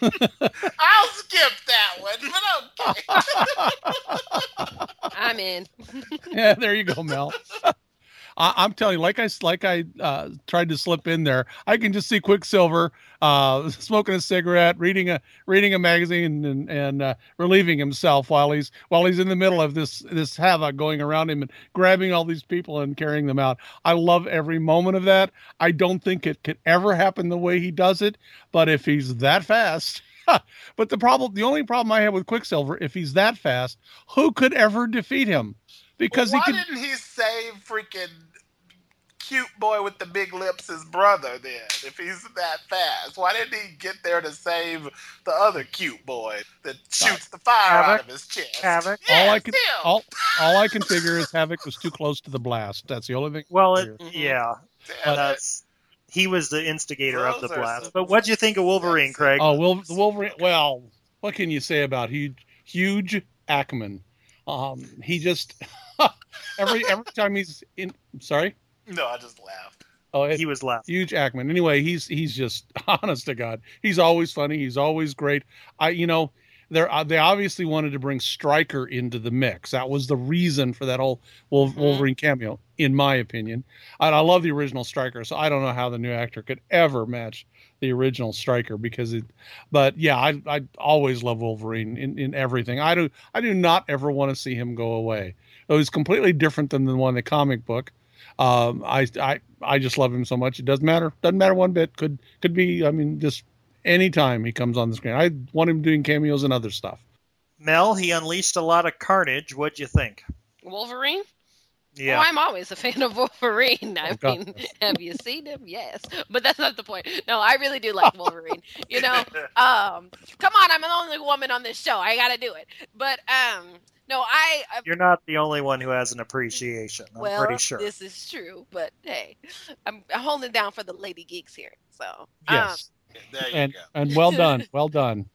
I'll skip that one, but okay. I'm in. Yeah, there you go, Mel. I'm telling you, like I tried to slip in there, I can just see Quicksilver smoking a cigarette, reading a magazine, and relieving himself while he's in the middle of this havoc going around him and grabbing all these people and carrying them out. I love every moment of that. I don't think it could ever happen the way he does it, but if he's that fast. But the only problem I have with Quicksilver, if he's that fast, who could ever defeat him? Because didn't he save freaking cute boy with the big lips, his brother, then, if he's that fast? Why didn't he get there to save the other cute boy that shoots the fire out of his chest? Havoc. Yes, all I can figure is Havoc was too close to the blast. That's the only thing. Well, yeah. He was the instigator of the blast. But what'd you think of Wolverine, Craig? Oh, Wolverine. Well, what can you say about Hugh Jackman? He just every time he's in. Sorry. No, I just laughed. Oh, he was laughing. Hugh Jackman. Anyway, he's just, honest to God, he's always funny. He's always great. They obviously wanted to bring Stryker into the mix. That was the reason for that whole Wolverine cameo, in my opinion. And I love the original Stryker, so I don't know how the new actor could ever match the original Stryker. I always love Wolverine in everything. I do not ever want to see him go away. It was completely different than the one in the comic book. I just love him so much. It doesn't matter one bit. Could be. Just anytime he comes on the screen, I want him doing cameos and other stuff. Mel, he unleashed a lot of carnage. What'd you think? Wolverine? Yeah. Oh, I'm always a fan of Wolverine. Have you seen him? Yes. But that's not the point. No, I really do like Wolverine. Come on, I'm the only woman on this show. I gotta do it. But, you're not the only one who has an appreciation. I'm pretty sure this is true, but hey, I'm holding down for the lady geeks here. So, yes. There you go. And well done. Well done.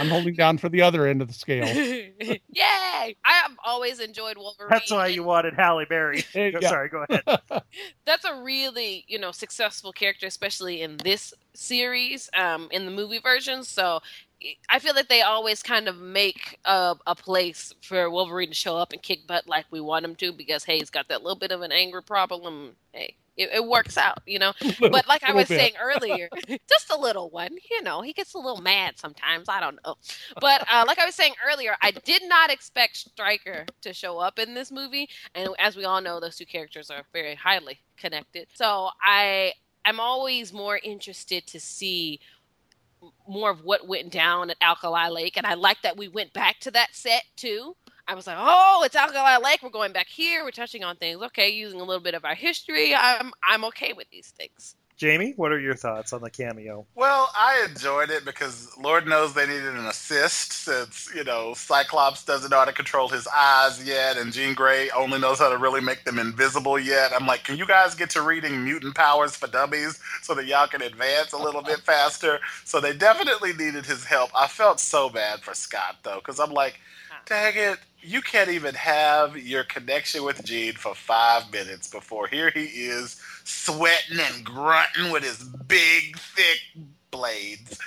I'm holding down for the other end of the scale. Yay! I have always enjoyed Wolverine. That's why you wanted Halle Berry. Sorry, go ahead. That's a really, successful character, especially in this series, in the movie version. So I feel that they always kind of make a place for Wolverine to show up and kick butt like we want him to, because, hey, he's got that little bit of an anger problem. Hey. It works out, But like I was saying earlier, just a little one, he gets a little mad sometimes. I don't know. But like I was saying earlier, I did not expect Stryker to show up in this movie. And as we all know, those two characters are very highly connected. So I'm always more interested to see more of what went down at Alkali Lake. And I like that we went back to that set, too. I was like, oh, it's Alkali Lake. We're going back here. We're touching on things. Okay, using a little bit of our history. I'm okay with these things. Jamie, what are your thoughts on the cameo? Well, I enjoyed it because Lord knows they needed an assist since, Cyclops doesn't know how to control his eyes yet, and Jean Grey only knows how to really make them invisible yet. I'm like, can you guys get to reading Mutant Powers for Dummies so that y'all can advance a little bit faster? So they definitely needed his help. I felt so bad for Scott, though, because I'm like, dang it. you can't even have your connection with Gene for 5 minutes before here he is sweating and grunting with his big, thick blades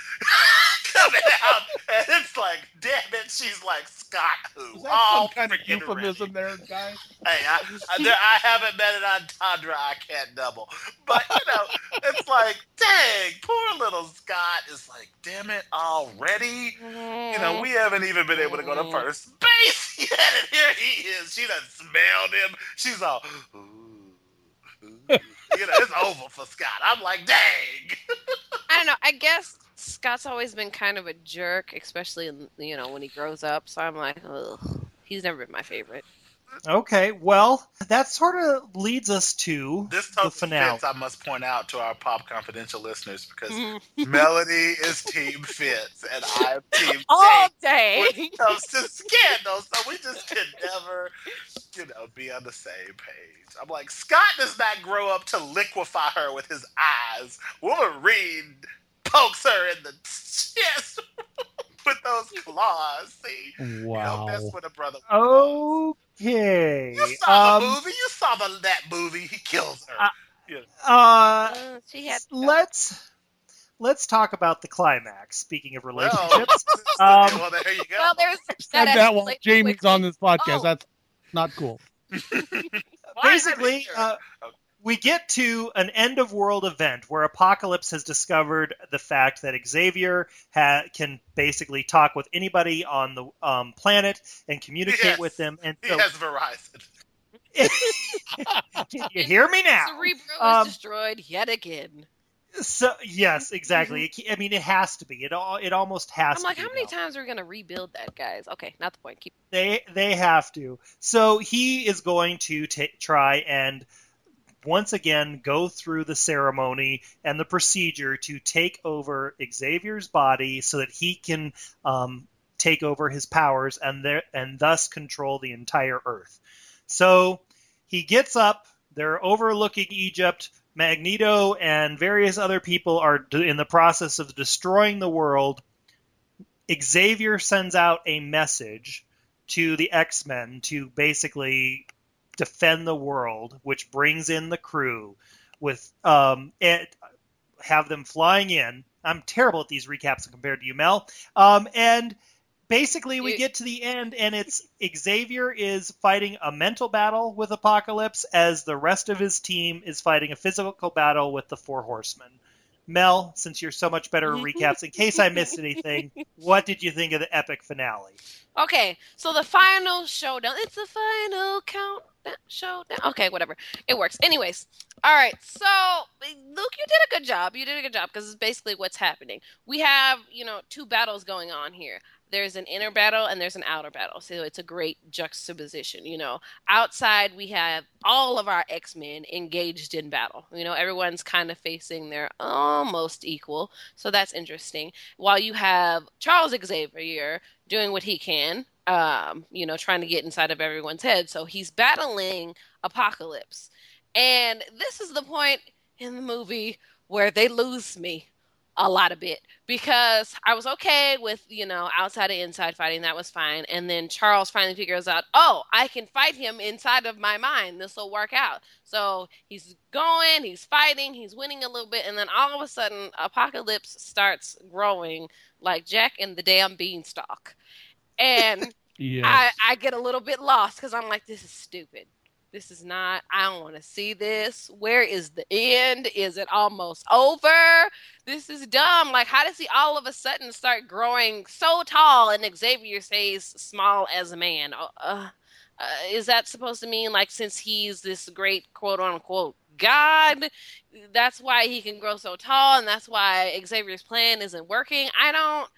coming out. And it's like, damn it, she's like Scott Who. Is that some kind of euphemism there, guys? Hey, I haven't met an entendre I can't double. But, you know, it's like, dang, poor little Scott is like, damn it, already? You know, we haven't even been able to go to first base yet. And here he is. She done smelled him. She's all, ooh, ooh. You know, it's over for Scott. I'm like, dang. I don't know. I guess Scott's always been kind of a jerk, especially, you know, when he grows up. So I'm like, ugh, he's never been my favorite. Okay, well, that sort of leads us to this the finale. I must point out to our Pop Confidential listeners, because Melody is Team Fitz and I'm Team All day. When it comes to scandals, so we just could never, you know, be on the same page. I'm like, Scott does not grow up to liquefy her with his eyes. Wolverine pokes her in the chest with those claws. See, wow. You don't mess with a brother. Oh. Yay. You saw the movie. You saw that movie. He kills her. Let's talk about the climax. Speaking of relationships. Well, there you go. Well, there's that while Jamie's on this podcast. Oh. That's not cool. Basically, we get to an end-of-world event where Apocalypse has discovered the fact that Xavier can basically talk with anybody on the planet and communicate with them. And so, he has Verizon. Can you hear me now? Cerebro is destroyed yet again. So yes, exactly. I mean, it has to be. It almost has. I'm like, how many times are we going to rebuild that, guys? Okay, not the point. They have to. So he is going to try and once again go through the ceremony and the procedure to take over Xavier's body so that he can take over his powers and thus control the entire Earth. So he gets up. They're overlooking Egypt. Magneto and various other people are in the process of destroying the world. Xavier sends out a message to the X-Men to basically defend the world, which brings in the crew with have them flying in. I'm terrible at these recaps compared to you, Mel. And basically we get to the end and it's Xavier is fighting a mental battle with Apocalypse as the rest of his team is fighting a physical battle with the Four Horsemen. Mel, since you're so much better at recaps, in case I missed anything, what did you think of the epic finale? Okay, so the final showdown. It's the final showdown. Okay, whatever. It works. Anyways, all right, so, Luke, you did a good job. You did a good job because it's basically what's happening. We have, you know, two battles going on here. There's an inner battle and there's an outer battle. So it's a great juxtaposition, you know. Outside, we have all of our X-Men engaged in battle. You know, everyone's kind of facing their almost equal. So that's interesting. While you have Charles Xavier doing what he can, you know, trying to get inside of everyone's head. So he's battling Apocalypse. And this is the point in the movie where they lose me. A lot of it, because I was okay with, you know, outside and inside fighting. That was fine. And then Charles finally figures out, oh, I can fight him inside of my mind. This will work out. So he's going, he's fighting, he's winning a little bit. And then all of a sudden, Apocalypse starts growing like Jack in the damn beanstalk. And yes. I get a little bit lost because I'm like, this is stupid. This is not, I don't want to see this. Where is the end? Is it almost over? This is dumb. Like, how does he all of a sudden start growing so tall and Xavier stays small as a man? Is that supposed to mean, like, since he's this great quote-unquote God, that's why he can grow so tall and that's why Xavier's plan isn't working? I don't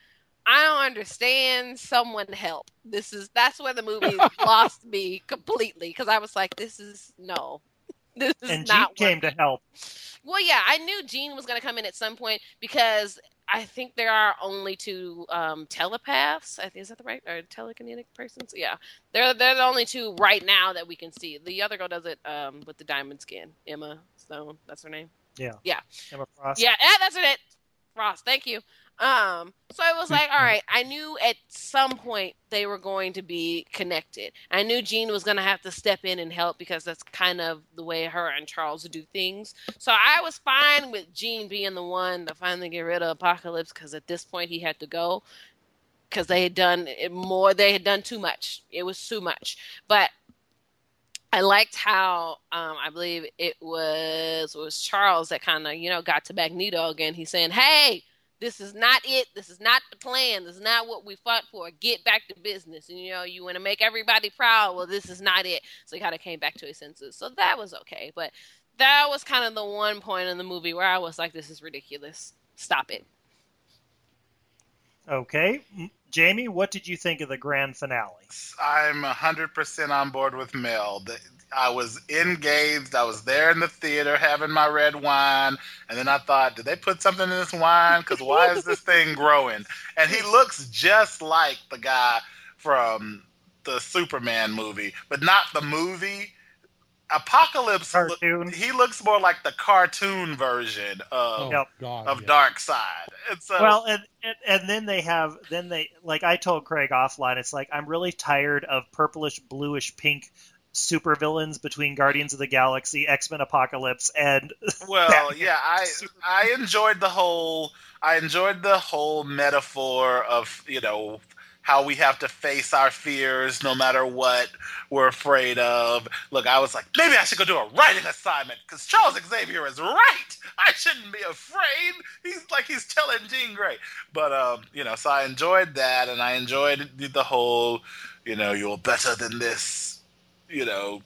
understand. Someone help. That's where the movie lost me completely because I was like, this is not Gene came to help. Well, yeah, I knew Gene was going to come in at some point because I think there are only two telepaths. I think, is that the right? Or telekinetic persons? Yeah. They're the only two right now that we can see. The other girl does it with the diamond skin. Emma Stone. That's her name? Yeah. Yeah. Emma Frost. Yeah, that's her name. Ross, thank you. So I was like, all right, I knew at some point they were going to be connected. I knew Jean was going to have to step in and help because that's kind of the way her and Charles do things. So I was fine with Jean being the one to finally get rid of Apocalypse because at this point he had to go because they had done it more. They had done too much. It was too much. But I liked how I believe it was Charles that kind of, you know, got to Magneto again. He's saying, hey, this is not it. This is not the plan. This is not what we fought for. Get back to business. And, you know, you want to make everybody proud. Well, this is not it. So he kind of came back to his senses. So that was okay. But that was kind of the one point in the movie where I was like, this is ridiculous. Stop it. Okay. Jamie, what did you think of the grand finale? I'm 100% on board with Mel. I was engaged. I was there in the theater having my red wine. And then I thought, did they put something in this wine? Because why is this thing growing? And he looks just like the guy from the Superman movie, but not the movie. Apocalypse, he looks more like the cartoon version of Darkseid. So, well, and then they have, like I told Craig offline, it's like, I'm really tired of purplish, bluish, pink supervillains between Guardians of the Galaxy, X-Men Apocalypse, and Batman. Yeah, I enjoyed the whole metaphor of, you know, how we have to face our fears no matter what we're afraid of. Look, I was like, maybe I should go do a writing assignment because Charles Xavier is right. I shouldn't be afraid. He's telling Jean Grey. But, you know, so I enjoyed that, and I enjoyed the whole, you know, you're better than this, you know,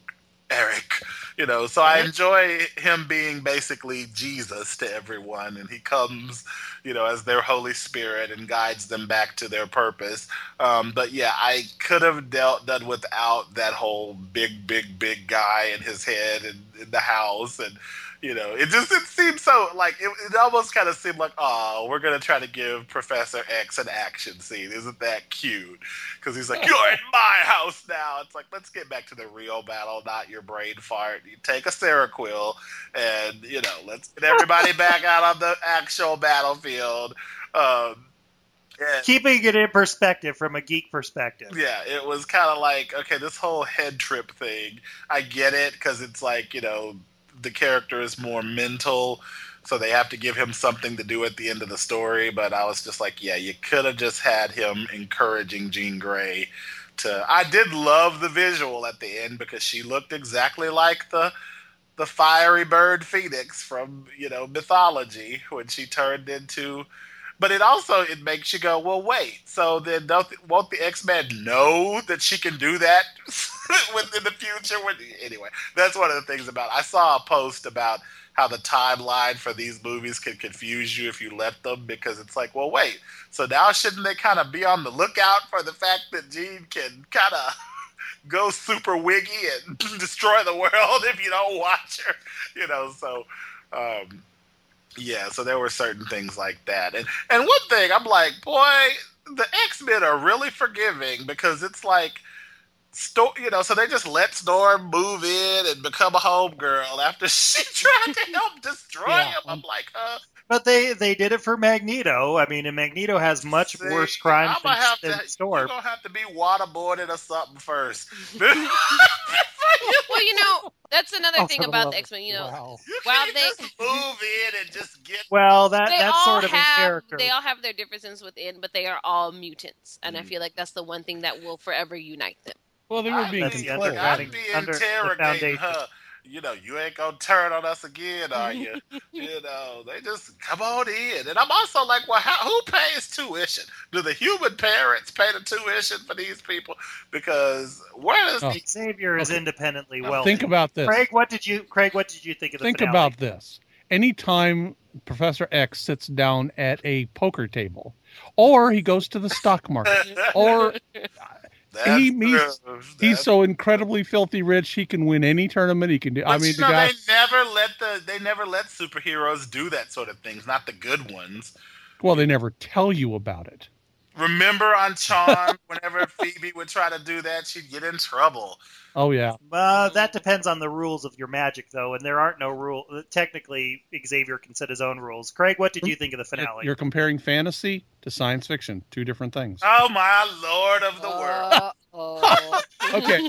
Eric. You know, so I enjoy him being basically Jesus to everyone, and he comes, you know, as their Holy Spirit and guides them back to their purpose. But yeah, I could have done without that whole big guy in his head and in the house, and you know, it seemed so like it almost kind of seemed like, oh, we're gonna try to give Professor X an action scene. Isn't that cute? Because he's like, you're in my house now. It's like, let's get back to the real battle, not your brain fart. You take a Seroquel, and you know, let's get everybody back out on the actual battlefield. Keeping it in perspective from a geek perspective. Yeah, it was kind of like, okay, this whole head trip thing. I get it because it's like, you know, the character is more mental, so they have to give him something to do at the end of the story. But I was just like, yeah, you could have just had him encouraging Jean Grey to. I did love the visual at the end because she looked exactly like the fiery bird Phoenix from, you know, mythology when she turned into. But it also makes you go, well, wait. So then won't the X-Men know that she can do that in the future? Anyway, that's one of the things about it. I saw a post about how the timeline for these movies can confuse you if you let them, because it's like, well, wait. So now shouldn't they kind of be on the lookout for the fact that Jean can kind of go super wiggy and destroy the world if you don't watch her? You know, so... yeah, so there were certain things like that. And one thing, I'm like, boy, the X-Men are really forgiving because it's like, you know, so they just let Storm move in and become a homegirl after she tried to help destroy him. I'm like, But they did it for Magneto. I mean, and Magneto has much worse crimes than Storm. You're going to have to be waterboarded or something first. Well, you know, that's another thing about the X-Men. You know, while they just move in and just get. Well, that's sort of his character. They all have their differences within, but they are all mutants, and I feel like that's the one thing that will forever unite them. Well, they would be conflicted. I'd be interrogating her. You know, you ain't gonna turn on us again, are you? You know, they just come on in. And I'm also like, well, who pays tuition? Do the human parents pay the tuition for these people? Because where does Xavier is independently wealthy? Think about this, Craig. What did you think of the finale? Think about this. Anytime Professor X sits down at a poker table, or he goes to the stock market, or he's so incredibly filthy rich he can win any tournament he can do. I mean, they never let superheroes do that sort of things, not the good ones. Well, they never tell you about it. Remember on Charm, whenever Phoebe would try to do that, she'd get in trouble. Oh, yeah. Well, that depends on the rules of your magic, though, and there aren't no rules. Technically, Xavier can set his own rules. Craig, what did you think of the finale? You're comparing fantasy to science fiction. Two different things. Oh, my lord of the world. Okay,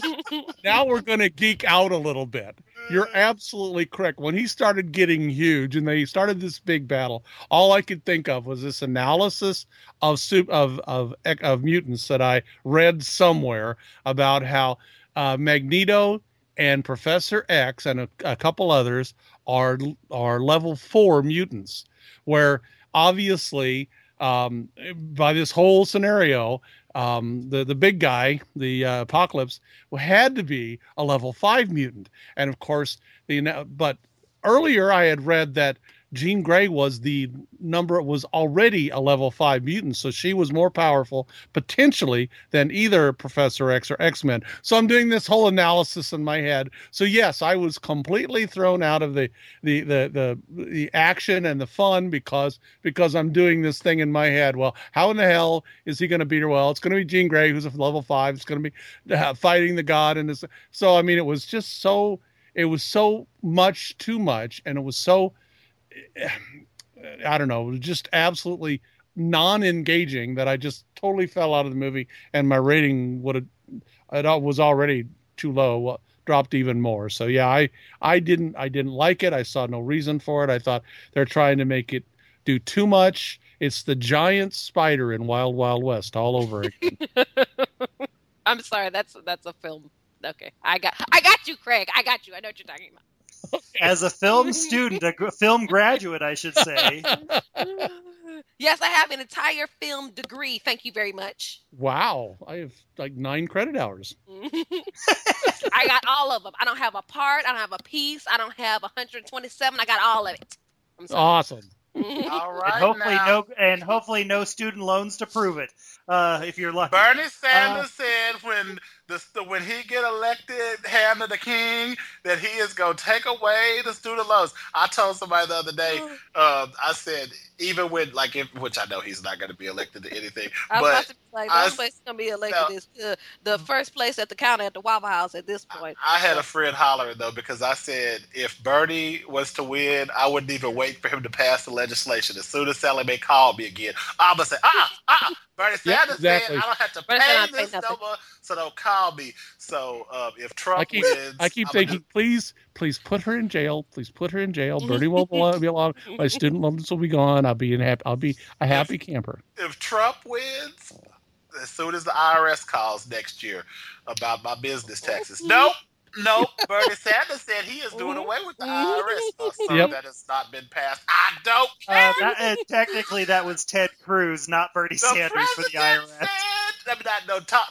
now we're going to geek out a little bit. You're absolutely correct. When he started getting huge and they started this big battle, all I could think of was this analysis of mutants that I read somewhere about how Magneto and Professor X and a couple others are level 4 mutants, where obviously by this whole scenario, the big guy, the Apocalypse, had to be a level 5 mutant. And of course, but earlier I had read that Jean Grey was already a level 5 mutant, so she was more powerful potentially than either Professor X or X-Men. So I'm doing this whole analysis in my head. So yes, I was completely thrown out of the action and the fun because I'm doing this thing in my head. Well, how in the hell is he going to beat her? Well, it's going to be Jean Grey, who's a level 5. It's going to be fighting the god, and so I mean, it was so much too much, and it was so, I don't know, it was just absolutely non-engaging that I just totally fell out of the movie, and my rating was already too low, dropped even more. So yeah, I didn't like it. I saw no reason for it. I thought they're trying to make it do too much. It's the giant spider in Wild Wild West all over again. I'm sorry, that's a film. Okay, I got you, Craig. I got you. I know what you're talking about. As a film student, a film graduate, I should say. Yes, I have an entire film degree. Thank you very much. Wow. I have like 9 credit hours. I got all of them. I don't have a part. I don't have a piece. I don't have 127. I got all of it. I'm sorry. Awesome. All right. And hopefully no student loans to prove it. If you're lucky. Bernie Sanders said when he get elected hand of the king that he is going to take away the student loans. I told somebody the other day, I said, even with which I know he's not going to be elected to anything. The place going to be elected is the first place at the counter at the Waffle House at this point. I had a friend hollering, though, because I said if Bernie was to win, I wouldn't even wait for him to pass the legislation. As soon as Sally Mae called me again, I'm going to say, Bernie Sanders said I don't have to pay this number, so don't call me. So if Trump wins... I keep thinking, please put her in jail. Please put her in jail. Bernie won't be allowed. My student loans will be gone. I'll be a happy camper. If Trump wins, as soon as the IRS calls next year about my business taxes. Nope. Bernie Sanders said he is doing away with the IRS. That has not been passed. I don't care. Technically, that was Ted Cruz, not Bernie Sanders for the IRS.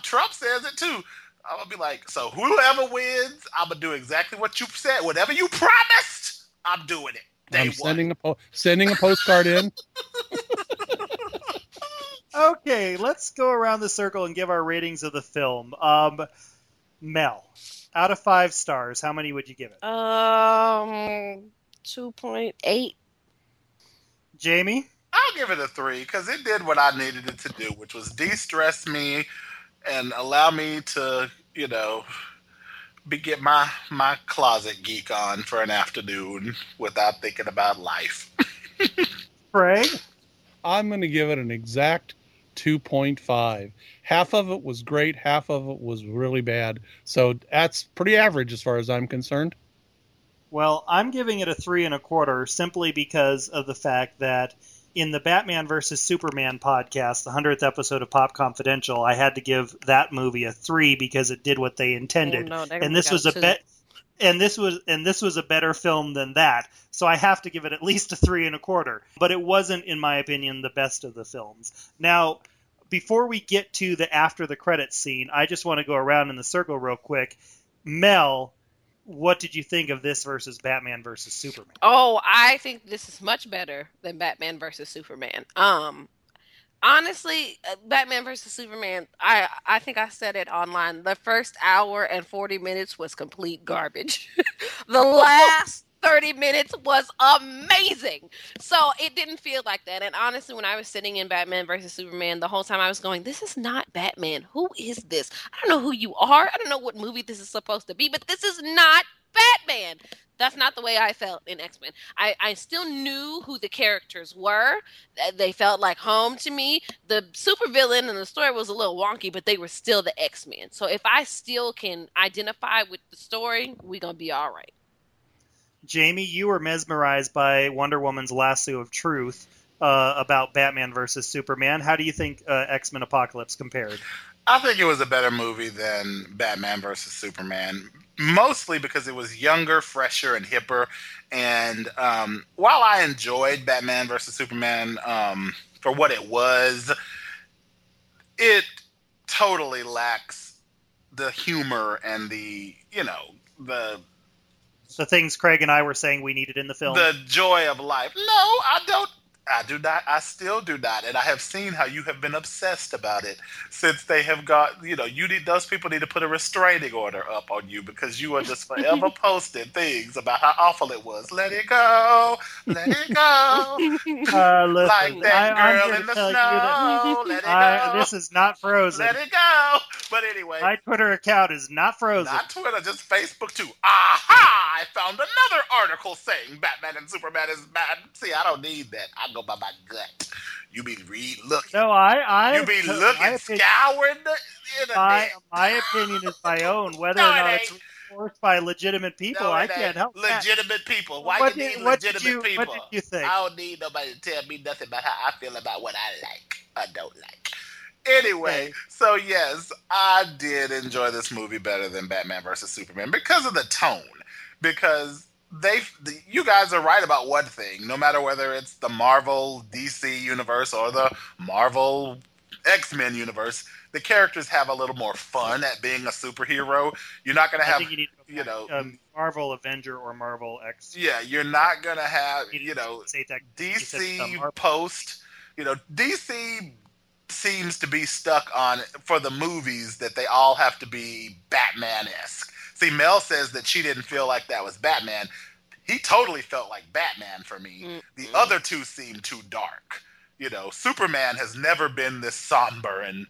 Trump says it too. I'm going to be like, so whoever wins, I'm going to do exactly what you said. Whatever you promised, I'm doing it. I'm sending a postcard in. Okay, let's go around the circle and give our ratings of the film. Mel, out of 5 stars, how many would you give it? 2.8. Jamie? I'll give it a 3 because it did what I needed it to do, which was de-stress me and allow me to, get my closet geek on for an afternoon without thinking about life. Craig? I'm going to give it an exact 2.5. Half of it was great. Half of it was really bad. So that's pretty average as far as I'm concerned. Well, I'm giving it a 3.25 simply because of the fact that in the Batman versus Superman podcast, the 100th episode of Pop Confidential, I had to give that movie a 3 because it did what they intended. Oh, no, and this was a better film than that. So I have to give it at least a 3.25. But it wasn't, in my opinion, the best of the films. Now, before we get to the after the credits scene, I just want to go around in the circle real quick. Mel, what did you think of this versus Batman versus Superman? Oh, I think this is much better than Batman versus Superman. Honestly, Batman versus Superman, I think I said it online. The first hour and 40 minutes was complete garbage. The last 30 minutes was amazing. So it didn't feel like that. And honestly, when I was sitting in Batman versus Superman, the whole time I was going, this is not Batman. Who is this? I don't know who you are. I don't know what movie this is supposed to be, but this is not Batman. That's not the way I felt in X-Men. I still knew who the characters were. They felt like home to me. The supervillain and the story was a little wonky, but they were still the X-Men. So if I still can identify with the story, we're going to be all right. Jamie, you were mesmerized by Wonder Woman's lasso of truth about Batman versus Superman. How do you think X-Men Apocalypse compared? I think it was a better movie than Batman versus Superman. Mostly because it was younger, fresher, and hipper. And while I enjoyed Batman versus Superman for what it was, it totally lacks the humor and the, you know, the things Craig and I were saying we needed in the film. The joy of life. No, I don't. I do not. I still do not. And I have seen how you have been obsessed about it since they have got, you know, you need, those people need to put a restraining order up on you because you are just forever posting things about how awful it was. Let it go. Let it go. Listen, like that girl in the snow. Let it go. This is not Frozen. Let it go. But anyway. My Twitter account is not Frozen. Not Twitter, just Facebook too. Aha! I found another article saying Batman and Superman is bad. See, I don't need that. I go by my gut. You be looking. No, you be looking, scouring the internet. My opinion is my own. Whether or not it's enforced by legitimate people, I can't help that. Legitimate people. Why do you need legitimate people? What did you think? I don't need nobody to tell me nothing about how I feel about what I like or don't like. Anyway, so yes, I did enjoy this movie better than Batman versus Superman because of the tone. Because you guys are right about one thing. No matter whether it's the Marvel DC universe or the Marvel X-Men universe, the characters have a little more fun at being a superhero. You're not going to have, Marvel Avenger or Marvel X. Yeah, you're not going to have, DC post. DC seems to be stuck on, for the movies, that they all have to be Batman-esque. See, Mel says that she didn't feel like that was Batman. He totally felt like Batman for me. Mm-hmm. The other two seemed too dark. Superman has never been this somber and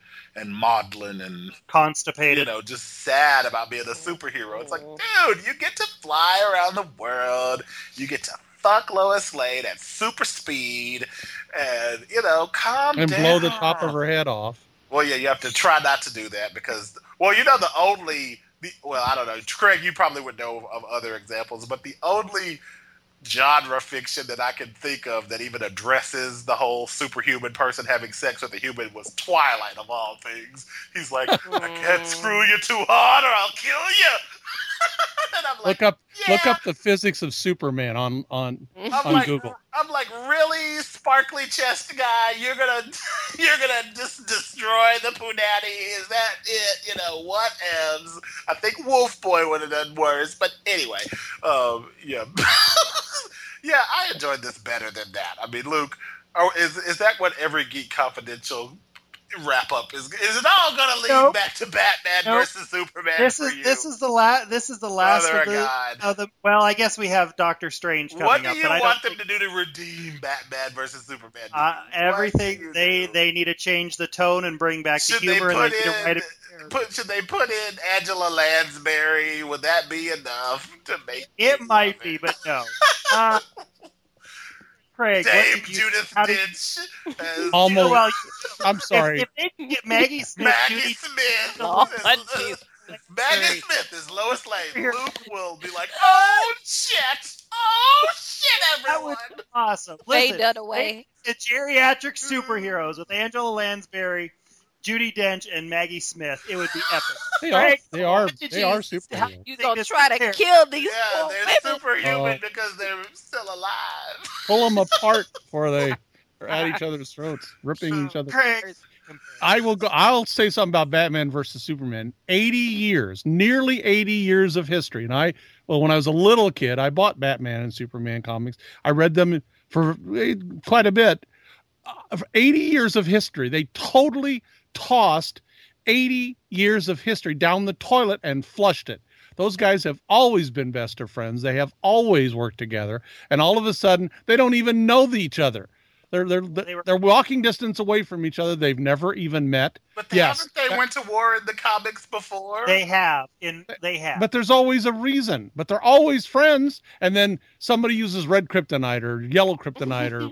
maudlin and constipated. Just sad about being a superhero. It's like, dude, you get to fly around the world. You get to fuck Lois Lane at super speed. And, calm down. And blow the top of her head off. Well, yeah, you have to try not to do that because, the only... Well, I don't know. Craig, you probably would know of other examples, but the only genre fiction that I can think of that even addresses the whole superhuman person having sex with a human was Twilight, of all things. He's like, I can't screw you too hard or I'll kill you. And I'm like, look up the physics of Superman on Google. I'm like, really, sparkly chest guy, you're gonna just destroy the punani? Is that it? What else? I think Wolf Boy would have done worse, but anyway, yeah, I enjoyed this better than that. I mean, Luke, is that what every Geek Confidential wrap up is it all gonna lead back to Batman versus Superman? This is the last of the well, I guess we have Doctor Strange coming up. What do you want them to do to redeem Batman versus Superman? Everything. They need to change the tone and bring back the humor. Should they put in Angela Lansbury? Would that be enough to make it? Might be, but no. Craig, Dame Judith Dench. Almost. I'm sorry. If they can get Maggie Smith. Maggie Smith is Lois Lane. Luke will be like, oh, shit. Oh, shit, everyone. That was awesome. Listen, the geriatric superheroes with Angela Lansbury, Judy Dench, and Maggie Smith. It would be epic. They are superhuman. You're going to try to kill these people. Yeah, they're superhuman because they're still alive. Pull them apart before they are at each other's throats, ripping each other. I'll say something about Batman versus Superman. 80 years, nearly 80 years of history. And when I was a little kid, I bought Batman and Superman comics. I read them for quite a bit. 80 years of history. They totally tossed 80 years of history down the toilet and flushed it. Those guys have always been best of friends. They have always worked together. And all of a sudden, they don't even know each other. They're walking distance away from each other. They've never even met. But haven't they went to war in the comics before? They have. But there's always a reason. But they're always friends. And then somebody uses red kryptonite or yellow kryptonite or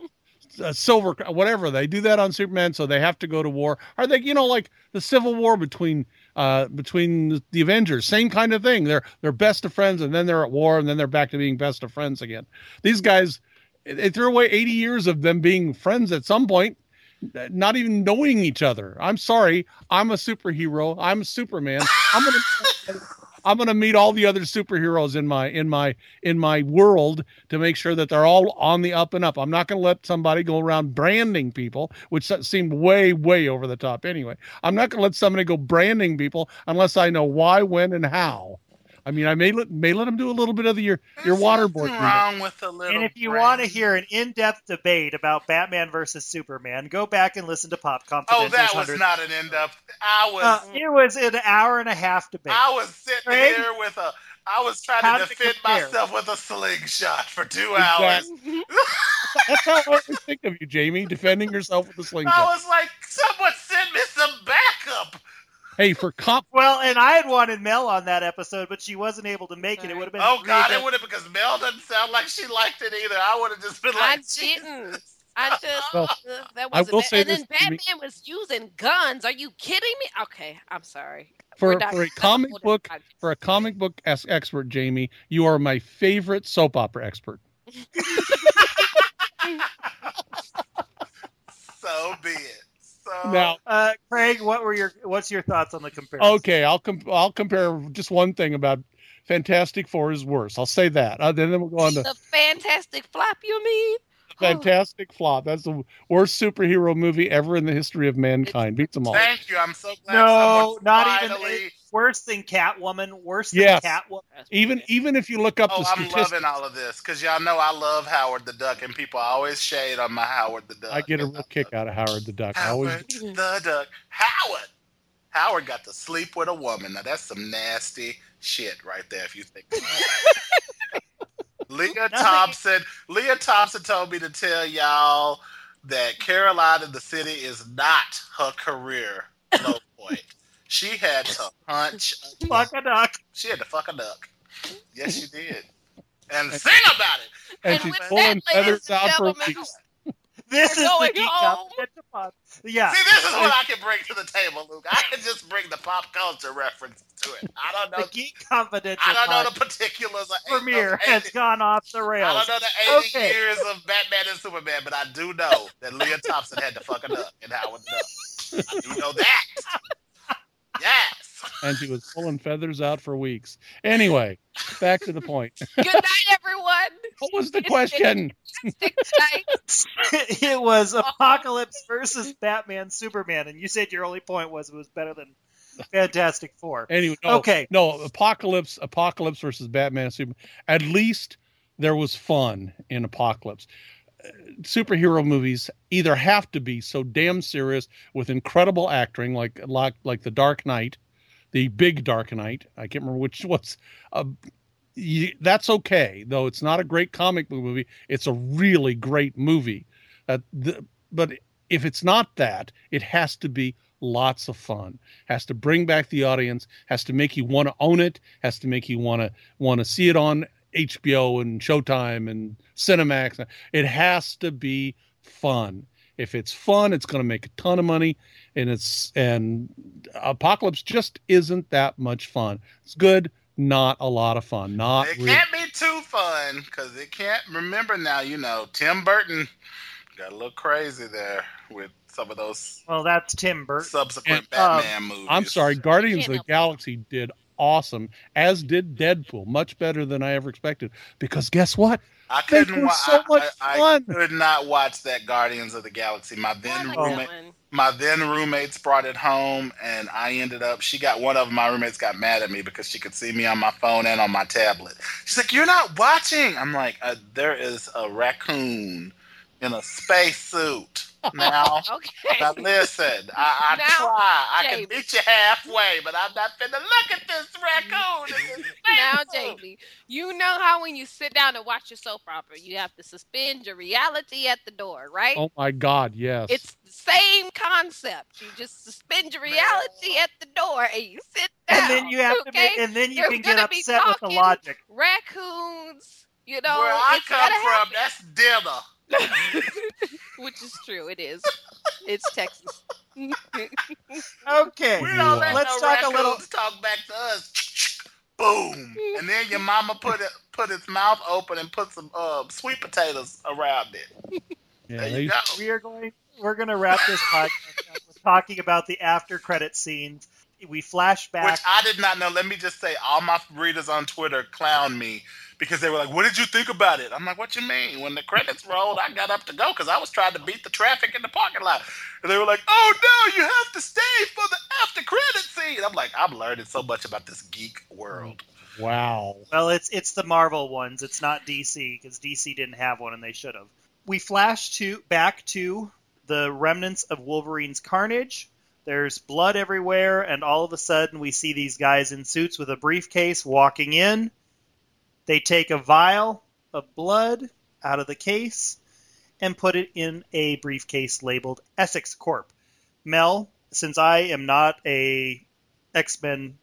silver, whatever. They do that on Superman, so they have to go to war. Are they, like the Civil War between the Avengers? Same kind of thing. They're best of friends, and then they're at war, and then they're back to being best of friends again. These guys. They threw away 80 years of them being friends at some point, not even knowing each other. I'm sorry. I'm a superhero. I'm Superman. I'm gonna meet all the other superheroes in my world to make sure that they're all on the up and up. I'm not gonna let somebody go around branding people, which seemed way, way over the top anyway. I'm not gonna let somebody go branding people unless I know why, when, and how. I mean, I may let them do a little bit of your waterboard. Wrong with a little. And if you want to hear an in-depth debate about Batman versus Superman, go back and listen to Pop Confidential. Oh, that was not an in-depth. It was an hour and a half debate. I was sitting here with a. I was trying to defend myself with a slingshot for 2 hours. That's how I always think of you, Jamie, defending yourself with a slingshot. I was like, someone send me some backup. Hey, for comp. Well, and I had wanted Mel on that episode, but she wasn't able to make it. It would have been. Oh God, it would have, because Mel doesn't sound like she liked it either. I would have just been like, I didn't. Batman was using guns. Are you kidding me? Okay, I'm sorry. For a comic book expert, Jamie, you are my favorite soap opera expert. So be it. Now, Craig, what's your thoughts on the comparison? Okay, I'll compare just one thing about Fantastic Four is worse. I'll say that. Then we'll go on to the Fantastic Flop. You mean Fantastic Flop? That's the worst superhero movie ever in the history of mankind. Beats them all. Thank you. I'm so glad. No, not even worse than Catwoman. Worse than Catwoman. Even if you look up the statistics. I'm loving all of this because y'all know I love Howard the Duck, and people always shade on my Howard the Duck. I get a real kick out of Howard the Duck. Howard got to sleep with a woman. Now that's some nasty shit right there. If you think. Leah Thompson told me to tell y'all that Carolina the City is not her career low point. She had to fuck a duck. Yes, she did. And sing about it. And she's pulling feathers out for weeks. This is the Geek Confidential Pod. Yeah. See, this is what I can bring to the table, Luke. I can just bring the pop culture reference to it. I don't know. The Geek Confidential Pod. I don't know the particulars. Premiere has gone off the rails. I don't know the 80 years of Batman and Superman, but I do know that Leah Thompson had to fuck it up and Howard Duck. I do know that. Yes. And she was pulling feathers out for weeks. Anyway, back to the point. Good night, everyone. What was the question? It was Apocalypse versus Batman, Superman, and you said your only point was it was better than Fantastic Four. Anyway, Apocalypse versus Batman, Superman. At least there was fun in Apocalypse. Superhero movies either have to be so damn serious with incredible acting, like the Dark Knight, the big Dark Knight. I can't remember which was. That's okay, though it's not a great comic book movie. It's a really great movie. But if it's not that, it has to be lots of fun. Has to bring back the audience. Has to make you want to own it. Has to make you want to see it on HBO and Showtime and Cinemax. It has to be fun. If it's fun, it's going to make a ton of money, and Apocalypse just isn't that much fun. It's good. Not a lot of fun. It can't be too fun because it can't. Remember now, Tim Burton got a little crazy there with some of those. Well, that's Tim Burton. Subsequent Batman movies. I'm sorry, Guardians of the Galaxy did awesome, as did Deadpool, much better than I ever expected. Because guess what? I could not watch that Guardians of the Galaxy. My then roommates brought it home, and I ended up. One of my roommates got mad at me because she could see me on my phone and on my tablet. She's like, "You're not watching." I'm like, "There is a raccoon in a spacesuit now. Okay. Now listen, I try. Jamie. I can meet you halfway, but I'm not finna look at this raccoon. Now, Jamie, you know how when you sit down and watch your soap opera, you have to suspend your reality at the door, right? Oh my God, yes. It's the same concept. You just suspend your reality at the door and you sit down. And then you have to be, and then you can get upset with the logic. Raccoons, you know. Where I come from, that's dinner. Which is true. It is. It's Texas. Okay. We don't let Let's no talk a little. Talk back to us. Boom. And then your mama put its mouth open and put some sweet potatoes around it. Yeah, there you go. We're going to wrap this podcast up with talking about the after credit scenes. We flash back. Which I did not know. Let me just say, all my readers on Twitter clown me because they were like, what did you think about it? I'm like, what you mean? When the credits rolled, I got up to go because I was trying to beat the traffic in the parking lot. And they were like, oh, no, you have to stay for the after credit scene. I'm like, I'm learning so much about this geek world. Wow. Well, it's the Marvel ones. It's not DC because DC didn't have one and they should have. We flash back to the remnants of Wolverine's carnage. There's blood everywhere, and all of a sudden we see these guys in suits with a briefcase walking in. They take a vial of blood out of the case and put it in a briefcase labeled Essex Corp. Mel, since I am not a X-Men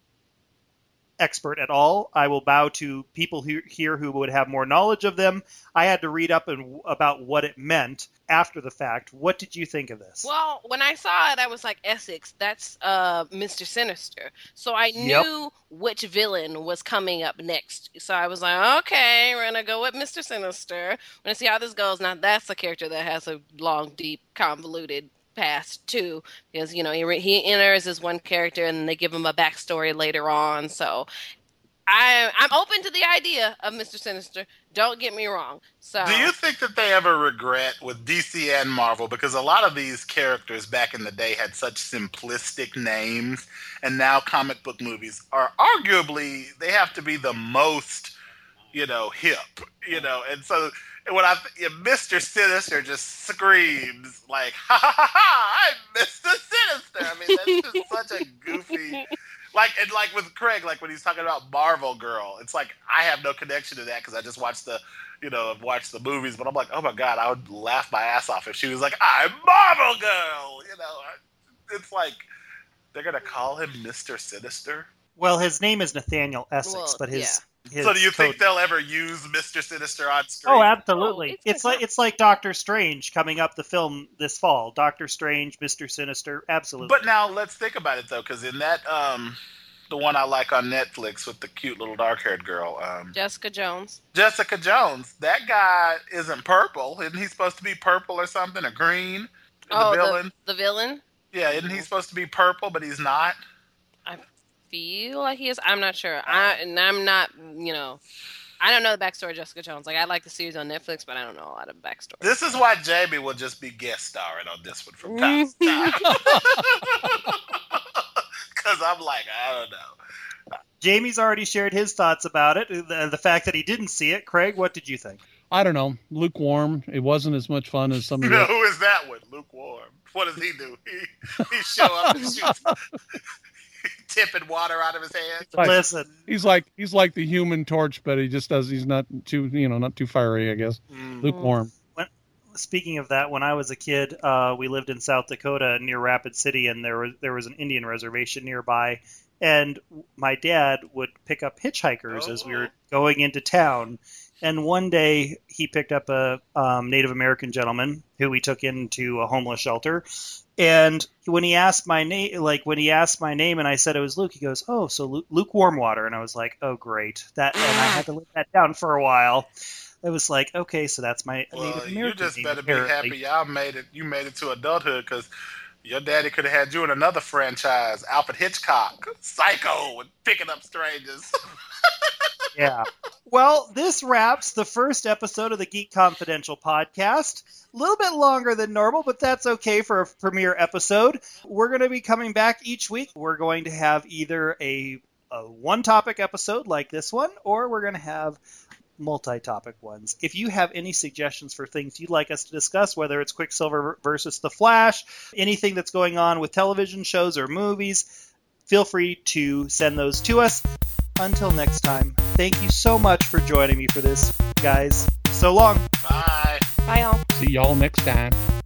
expert at all, I will bow to people here who would have more knowledge of them. I had to read up about what it meant after the fact. What did you think of this? Well, when I saw it, I was like, Essex, that's Mr. Sinister. So I knew which villain was coming up next. So I was like, okay, we're going to go with Mr. Sinister. We're going to see how this goes. Now, that's a character that has a long, deep, convoluted past too, because you know he enters as one character and they give him a backstory later on. So I'm open to the idea of Mr. Sinister. Don't get me wrong. So do you think that they ever regret with DC and Marvel, because a lot of these characters back in the day had such simplistic names, and now comic book movies are arguably they have to be the most hip, and so. When Mr. Sinister just screams like, ha ha ha, I'm Mr. Sinister. I mean, that's just such a goofy, like with Craig, like when he's talking about Marvel Girl, it's like, I have no connection to that because I just watched the movies, but I'm like, oh my God, I would laugh my ass off if she was like, I'm Marvel Girl. It's like, they're going to call him Mr. Sinister. Well, his name is Nathaniel Essex, but his... Yeah. So do you think they'll ever use Mr. Sinister on screen? Oh, absolutely. It's like Doctor Strange coming up, the film this fall. Doctor Strange, Mr. Sinister, absolutely. But now let's think about it, though, because in that, the one I like on Netflix with the cute little dark-haired girl. Jessica Jones. That guy isn't purple. Isn't he supposed to be purple or something, or green? Oh, the villain? Yeah, isn't he supposed to be purple, but he's not? I feel like he is. I'm not sure. I'm not, I don't know the backstory of Jessica Jones. Like, I like the series on Netflix, but I don't know a lot of backstory. This is why Jamie will just be guest starring on this one from time to time. Because I'm like, I don't know. Jamie's already shared his thoughts about it. The fact that he didn't see it. Craig, what did you think? I don't know. Lukewarm. It wasn't as much fun as some of the... Who is that one? Lukewarm. What does he do? He show up and shoots... tipping water out of his hands. Listen, he's like the Human Torch, but he's not too not too fiery, I guess. Mm. Lukewarm. Speaking of that, when I was a kid, we lived in South Dakota near Rapid City, and there was an Indian reservation nearby, and my dad would pick up hitchhikers as we were going into town. And one day he picked up a Native American gentleman who we took into a homeless shelter. And when he asked my name, and I said it was Luke, he goes, "Oh, so lukewarm water." And I was like, "Oh, great." And I had to live that down for a while. I was like, "Okay, so that's my Native American." You just better be happy y'all made it. You made it to adulthood, because your daddy could have had you in another franchise, Alfred Hitchcock, Psycho, and picking up strangers. Yeah. Well, this wraps the first episode of the Geek Confidential podcast. A little bit longer than normal, but that's okay for a premiere episode. We're going to be coming back each week. We're going to have either a one-topic episode like this one, or we're going to have multi-topic ones. If you have any suggestions for things you'd like us to discuss, whether it's Quicksilver versus The Flash, anything that's going on with television shows or movies, feel free to send those to us. Until next time, thank you so much for joining me for this, guys. So long. Bye. Bye, all. See y'all next time.